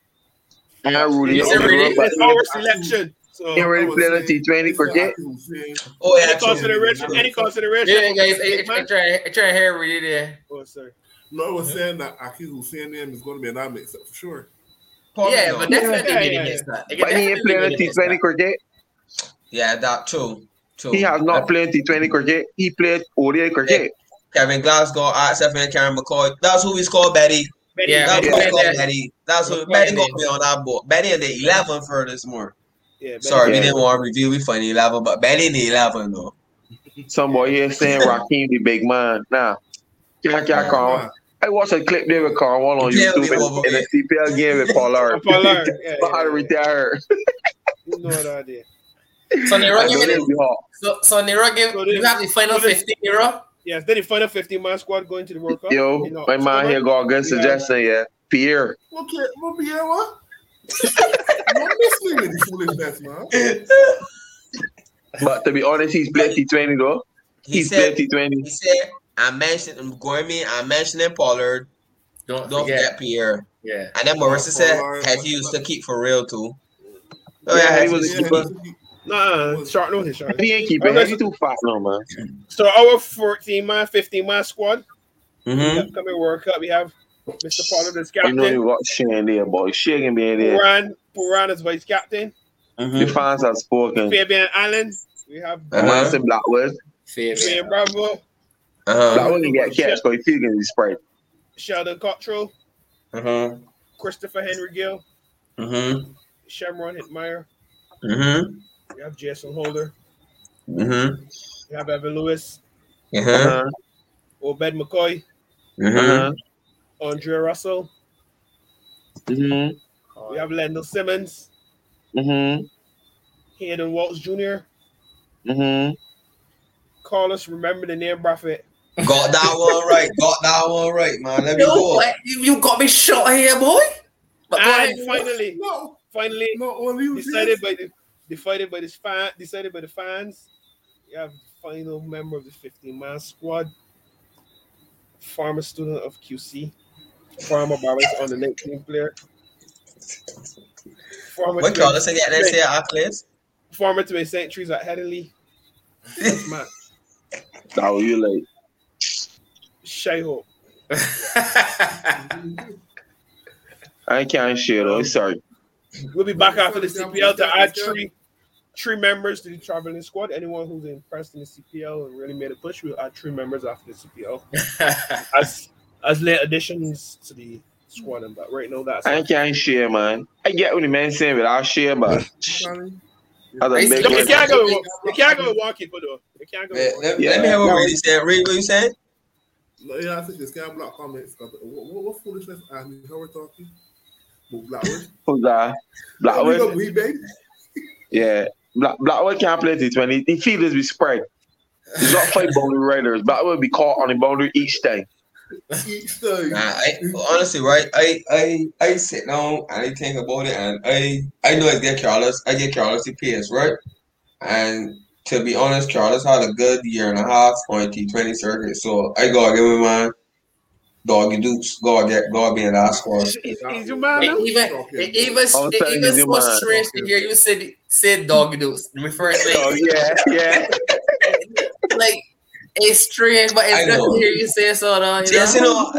Can't rule him out. It's our selection. So can't really play on T twenty cricket. Oh, yeah. Any consideration? Any consideration? Yeah, guys. I try, I try hair with you there. Oh, sorry. No, I was yeah. saying that Aki was saying them is going to be an omelet for sure. Probably yeah, no. But that's not yeah, yeah, against that. But he ain't playing T twenty cricket. Yeah, that too. too. He has not played T twenty cricket. He played O D I cricket. Yeah. Kevin Glasgow, Art Sefman, Karen McCoy. That's who he's called, Betty. Betty. Yeah, that's yeah. who he's called, Betty. That's who Betty going to be on that board. Betty in the eleven furthermore. Yeah, Betty. Sorry, yeah. we didn't want to reveal we funny eleven, but Betty in the eleven though. Somebody here saying Rakim the big man. Nah, can't can't call. I watched a clip there with Carwall on yeah, YouTube and, and a C P L game with Pollard. Pollard, yeah, yeah, yeah. retire. You know what I did. So Nero, you, it, so, so Nero give, so this, you have the final so this, fifteen, Nero? Yes, then the final fifteen-man squad going to the World Cup. Yo, you know, my man here got a good suggestion, yeah. Pierre. What Pierre, what? Pierre, what? What missing with the foolish best, man? But to be honest, he's played T twenty, though. He he's said, played T twenty. He said, I mentioned Gourmet, I mentioned Pollard. Don't don't forget, forget Pierre. Yeah. And then Marissa said has he used to keep for real too. Oh yeah, yeah he was a keeper. Nah, short no, short. He ain't keeping. He's too fast now, man. So our fourteen-man, fifteen-man squad. Mm-hmm. Upcoming World Cup, we have Mister Pollard as captain. You know you got Shane in there, boy. Shane can be in there. Pooran, Pooran as vice captain. Mm-hmm. The fans have spoken. Fabian Allen. We have uh-huh. Blackwood. Fabian Bravo. Uh-huh. So I only get catch, but he feels the sprite. Sheldon Cottrell, uh-huh. Christopher Henry Gill, uh-huh. Shamron Hitmeyer, uh-huh. We have Jason Holder, uh-huh. We have Evin Lewis, uh-huh. Uh-huh. Obed McCoy, uh-huh. Andre Russell, uh-huh. We have Lendell Simmons, uh-huh. Hayden Waltz Junior, uh-huh. Carlos, remember the name Brathwaite. Got that one right. Got that one right, man. Let me no, go. I, you got me shot here, boy. But and boy, finally, no, finally, no, decided by the decided by the fan, decided by the fans. You have the final member of the fifteen-man squad, former student of Q C, former Barbados on the late team player. Former what y'all listen to? Let's say our players. Former to a centuries at Headingley. That's mad. How you like? Shai Hope. I can't share though. Sorry. We'll be back after the C P L to add three, three members to the traveling squad. Anyone who's impressed in the C P L and really made a push, we'll add three members after the C P L as as late additions to the squad. And but right now that's I can't share, man. I get what the man saying, but I'll share, but. No, they can't go. They can't go walking, but they can't go. Let, let, yeah. let me have what Reedy said. Reedy, what you said? No, yeah, I think this guy block comments. What, what, what foolishness? I mean, how we're talking? Blackwood. Who's that? Blackwood. We baby. Yeah, Black Blackwood can't play T twenty. He feels we spread. He's not fight boundary raiders. Blackwood be caught on the boundary each time. Each time. Nah, I, honestly, right? I I I sit down and I think about it, and I I know I get Carlos. I get Carlos to P S, right? And to be honest, Carlos had a good year and a half on the T twenty circuit, so I gotta give him my doggy dukes. Gotta get gotta be in that squad. Is your man? It even it even it even was strange to hear you say say doggy dukes. My first thing. Oh yeah, yeah. Like. It's strange, but it's good to hear you say so, though. You yes, know? You know,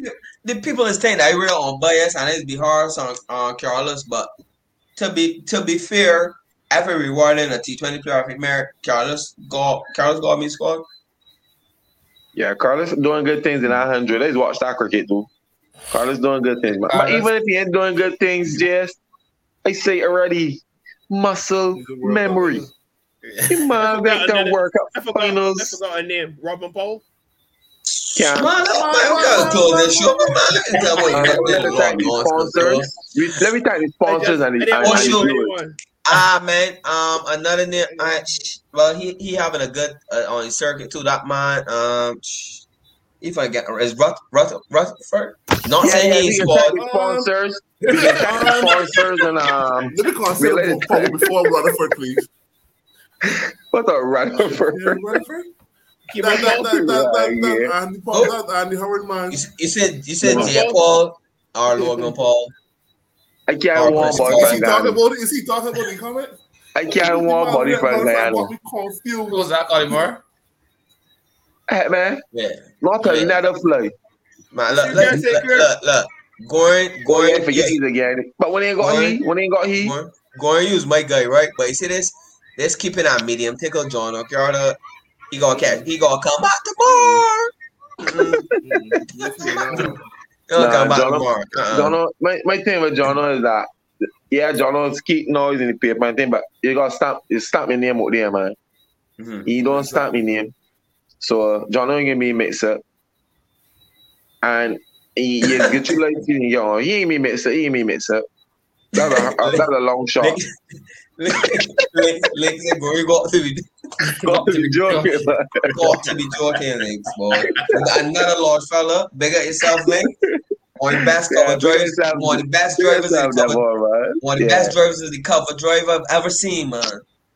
it's, the people is saying that we're on bias and it's be harsh on uh, Carlos, but to be to be fair, after rewarding a T twenty player of merit, Carlos got Carlos got me scored. Yeah, Carlos doing good things in our hundred. Let's watch that cricket, dude. Carlos doing good things, but, but even if he ain't doing good things, just I say already, muscle memory. Up. You might have done work up finals. I forgot her name. Robin Paul? Yeah. Man, man, gotta close this show. Let me thank the sponsors. Let me thank the sponsors and the Ah, man. Um, another name. I, well, he he having a good uh, on his circuit too. That man. Um, if I get is Ruth Ruth Rutherford. Not yeah, saying yeah, he's sponsors. We can thank the sponsors and um. Let me call before Rutherford, please. What a run-over. And the Howard man. You said you said Jay Paul or Logan Paul. I can't want boyfriend. Is he talking about the comment? I can't want boyfriend. Was that Olimar? Hey man, yeah. Not another fly. Man, look, look, look, look, look. Going, going. Forget it again. But when they got he, when they got he, going use my guy, right? But you see this. Let's keep it on medium. Take a John O'Carroll. He gonna catch. He gonna come back tomorrow. He'll nah, come back John tomorrow. Uh-uh. John o, my, my thing with John o is that yeah, John O's keep noise in the paper and thing, but you gotta stamp. You stamp your name out there, man. Mm-hmm. He don't stamp your name, so uh, John O gonna be mix up. And he, he get you like you know, he ain't me mix up. He ain't me mix up. That's a, that's a long shot. Let's go. We got to be, got to be joking. Got to be joking, legs, boy. Another large fella, bigger yourself, man. One of the best yeah, cover drivers, one of the best drivers, cover, more, one of the yeah. best drivers is the cover driver I've ever seen, man.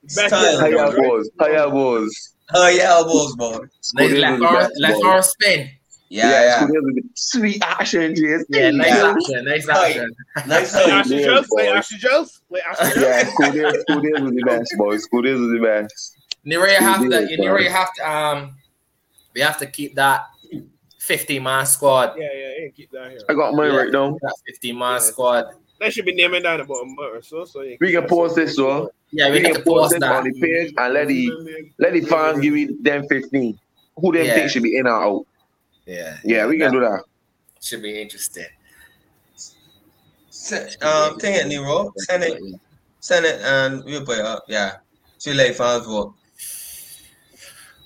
Style, high elbows, high elbows, high elbows, boy. Left arm spin. Yeah, yeah, yeah. Sweet action, James. Yeah, nice yeah. action, nice action. Hey. Nice action, Jones. Wait, action, Jones. Wait, action, Jones. Yeah, school days, school days was the best, boys. School days was the best. And they really have to, you really have to, um, we have to keep that fifty-man squad. Yeah, yeah, keep that here. I got mine yeah, right now. That fifty-man yeah. squad. They should be naming that about a month or so. So we can post this, so. Yeah, we, we can post it on the page and let the let the fans give you them fifteen. Who them yeah. think should be in or out? Yeah, yeah, we can do that. Should be interesting. Um, thing it, Nero. Send it, send it, and we'll put it up. Yeah, too late for us.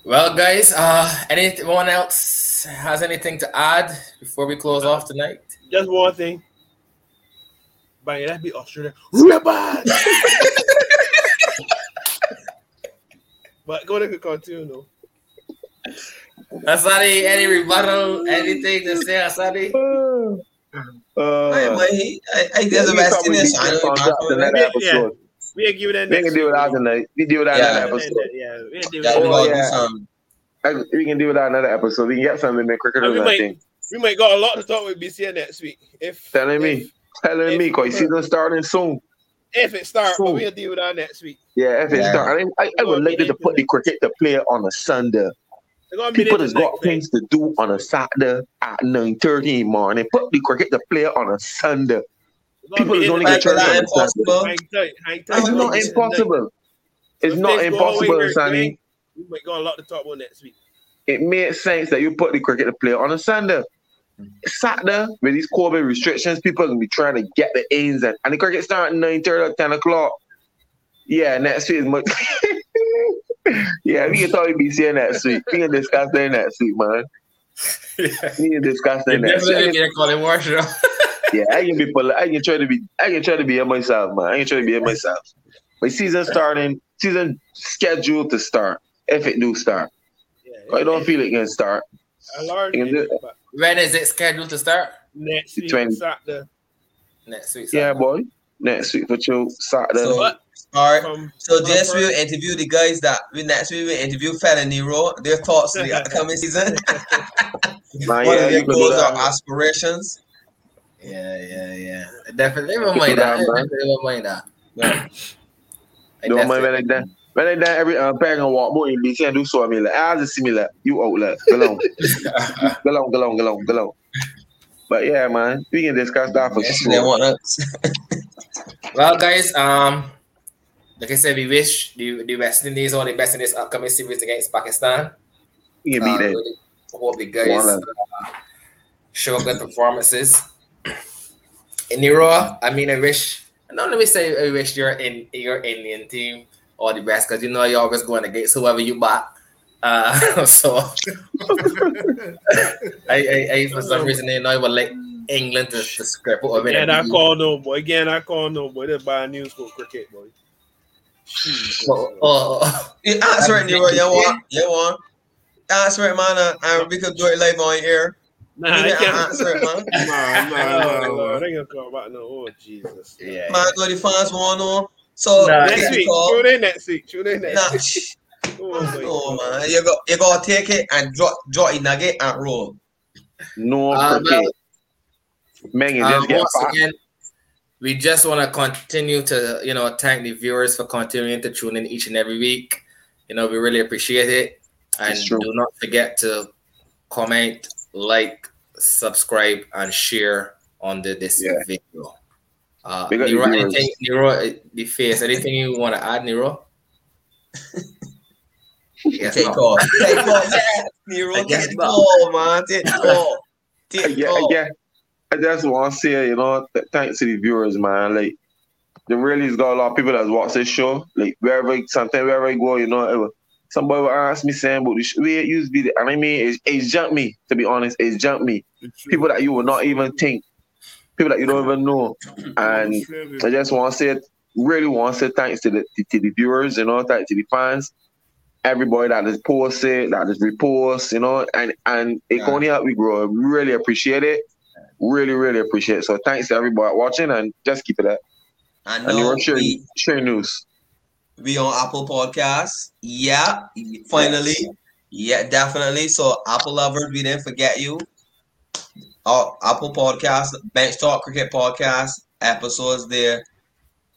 Well, guys, uh, anyone else has anything to add before we close uh, off tonight? Just one thing. But yeah, that'd be Australia. But go to the cartoon though. Asadi, any rebuttal, anything to say, Asadi? Uh, I, I, I think there's a best in this. I don't We ain't giving that. We can do that tonight. We do that yeah. another episode. Yeah, we can do that. Oh, yeah. Yeah. We can do that another episode. We can get something that quicker than that thing. We might got a lot to talk with B C N next week. If telling if, me, telling if, me, because uh, season starting soon. If it starts, but we'll deal with that next week. Yeah, if it yeah. starts, I, I, I would like to put the cricket to play on a Sunday. People has got things to do on a Saturday at nine thirty in the morning. Put the cricket to play on a Sunday. People is only get church on a Sunday. It's not impossible. It's not impossible, Sonny. We might got a lot to talk about next week. It makes sense that you put the cricket to play on a Sunday. Saturday, with these COVID restrictions, people are going to be trying to get the ins and, and the cricket starts at nine thirty or ten o'clock. Yeah, next week is much... Yeah, we can talk about B C N next week. We can discuss that next week, man. Yeah. We can discuss that next week. Definitely gonna call it Marshall. Yeah, I can be polite. I can try to be. I can try to be here myself, man. I can try to be here myself. My season starting, season scheduled to start. If it do start, yeah, yeah. I don't feel it can start. Can do, when is it scheduled to start? Next week, Saturday. Next week, Saturday. Yeah, boy. Next week for you, Saturday. So what? All right. So this we'll interview the guys that we next week we'll interview Fela Nero, their thoughts on the upcoming season. Nah, what yeah, are their goals or aspirations? Yeah, yeah, yeah. I definitely don't mind that. that I definitely don't mind that. Yeah. I don't mind when I done. When I done every um, parent and walk more in B C and do so I mean like I just see me like you out like go long. Go long, go long, go long, go long. But yeah, man, we can discuss that for yes, sure. They want us. Well, guys, um, like I said, we wish the, the West Indies all the best in this upcoming series against Pakistan. You can um, beat it. Hope the guys uh, show good performances. In Nero, I mean, I wish. Not let me say I wish your in your Indian team all the best because you know you're always going against whoever you back. Uh, so I, I, I for some reason you know I would like England to, to scrap it. Again, I call no boy. Again, I call no boy. They buy news for cricket, boy. Oh, oh. Yeah, that's right, Nero. You want? You want? That's right, man. Uh, we could do it live on air. Nah, I can't answer it, man. Nah, nah, nah, nah, nah. I ain't gonna call about no. Oh, Jesus. Yeah. Man, yeah. Go the fans want on. So nah, next week, tune in next week, tune in next nah. week. Oh, oh man, you got you got to take it and drop drop it nugget and roll. No, um, okay. Man, um, just get once back. Again, we just want to continue to you know thank the viewers for continuing to tune in each and every week. You know, we really appreciate it, and do not forget to comment, like, subscribe, and share under this yeah. video. Uh, Nero, anything, Nero, the face, anything you want to add, Nero? Yes, take no. off, take off, yeah. Nero, take it off, man, take off, take yeah, off. Yeah. I just want to say, you know, th- thanks to the viewers, man. Like, there really has got a lot of people that watch this show. Like, wherever, sometimes wherever I go, you know, somebody will ask me saying, but the way it used to be, the, and I mean, it's, it's jumped me, to be honest, it's jumped me. It's people that you will not even think, people that you don't even know. And I just want to say, really want to say thanks to the, to, to the viewers, you know, thanks to the fans, everybody that has posted, that has reposted, you know, and, and it can only help me grow. I really appreciate it. Really, really appreciate it. So thanks to everybody watching and just keep it up. I know. And you're sharing, we, sharing news. We on Apple Podcasts. Yeah, finally. Yeah, definitely. So Apple lovers, we didn't forget you. Uh, Apple Podcasts, Bench Talk Cricket Podcast, episodes there.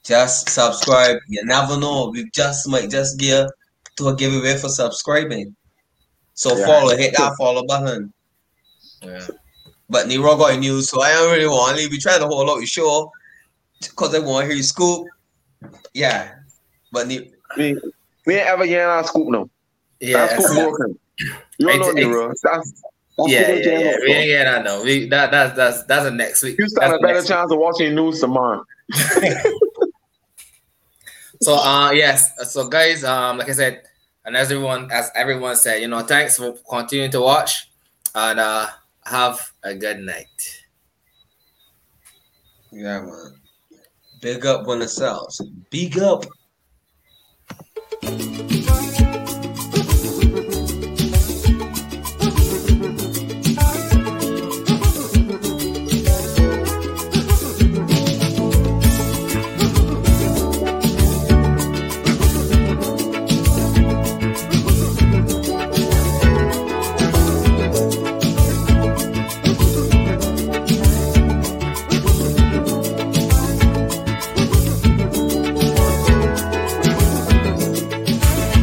Just subscribe. You never know. We just might just give to a giveaway for subscribing. So yeah. follow, hit that follow button. Yeah. But Nero got news, so I don't really want to leave. We trying to hold out the show because I want to hear you scoop. Yeah. But Nero. We, we ain't ever getting our scoop now. Yeah. That's scoop broken. You don't know, Nero. That's, that's yeah, yeah, yeah. We ain't getting that now. We, that, that's, that's, that's a next week. You stand a better chance week. of watching news tomorrow. so, uh, yes. So, guys, um, like I said, and as everyone, as everyone said, you know, thanks for continuing to watch. And, uh, have a good night. Yeah, man. Big up on ourselves. Big up.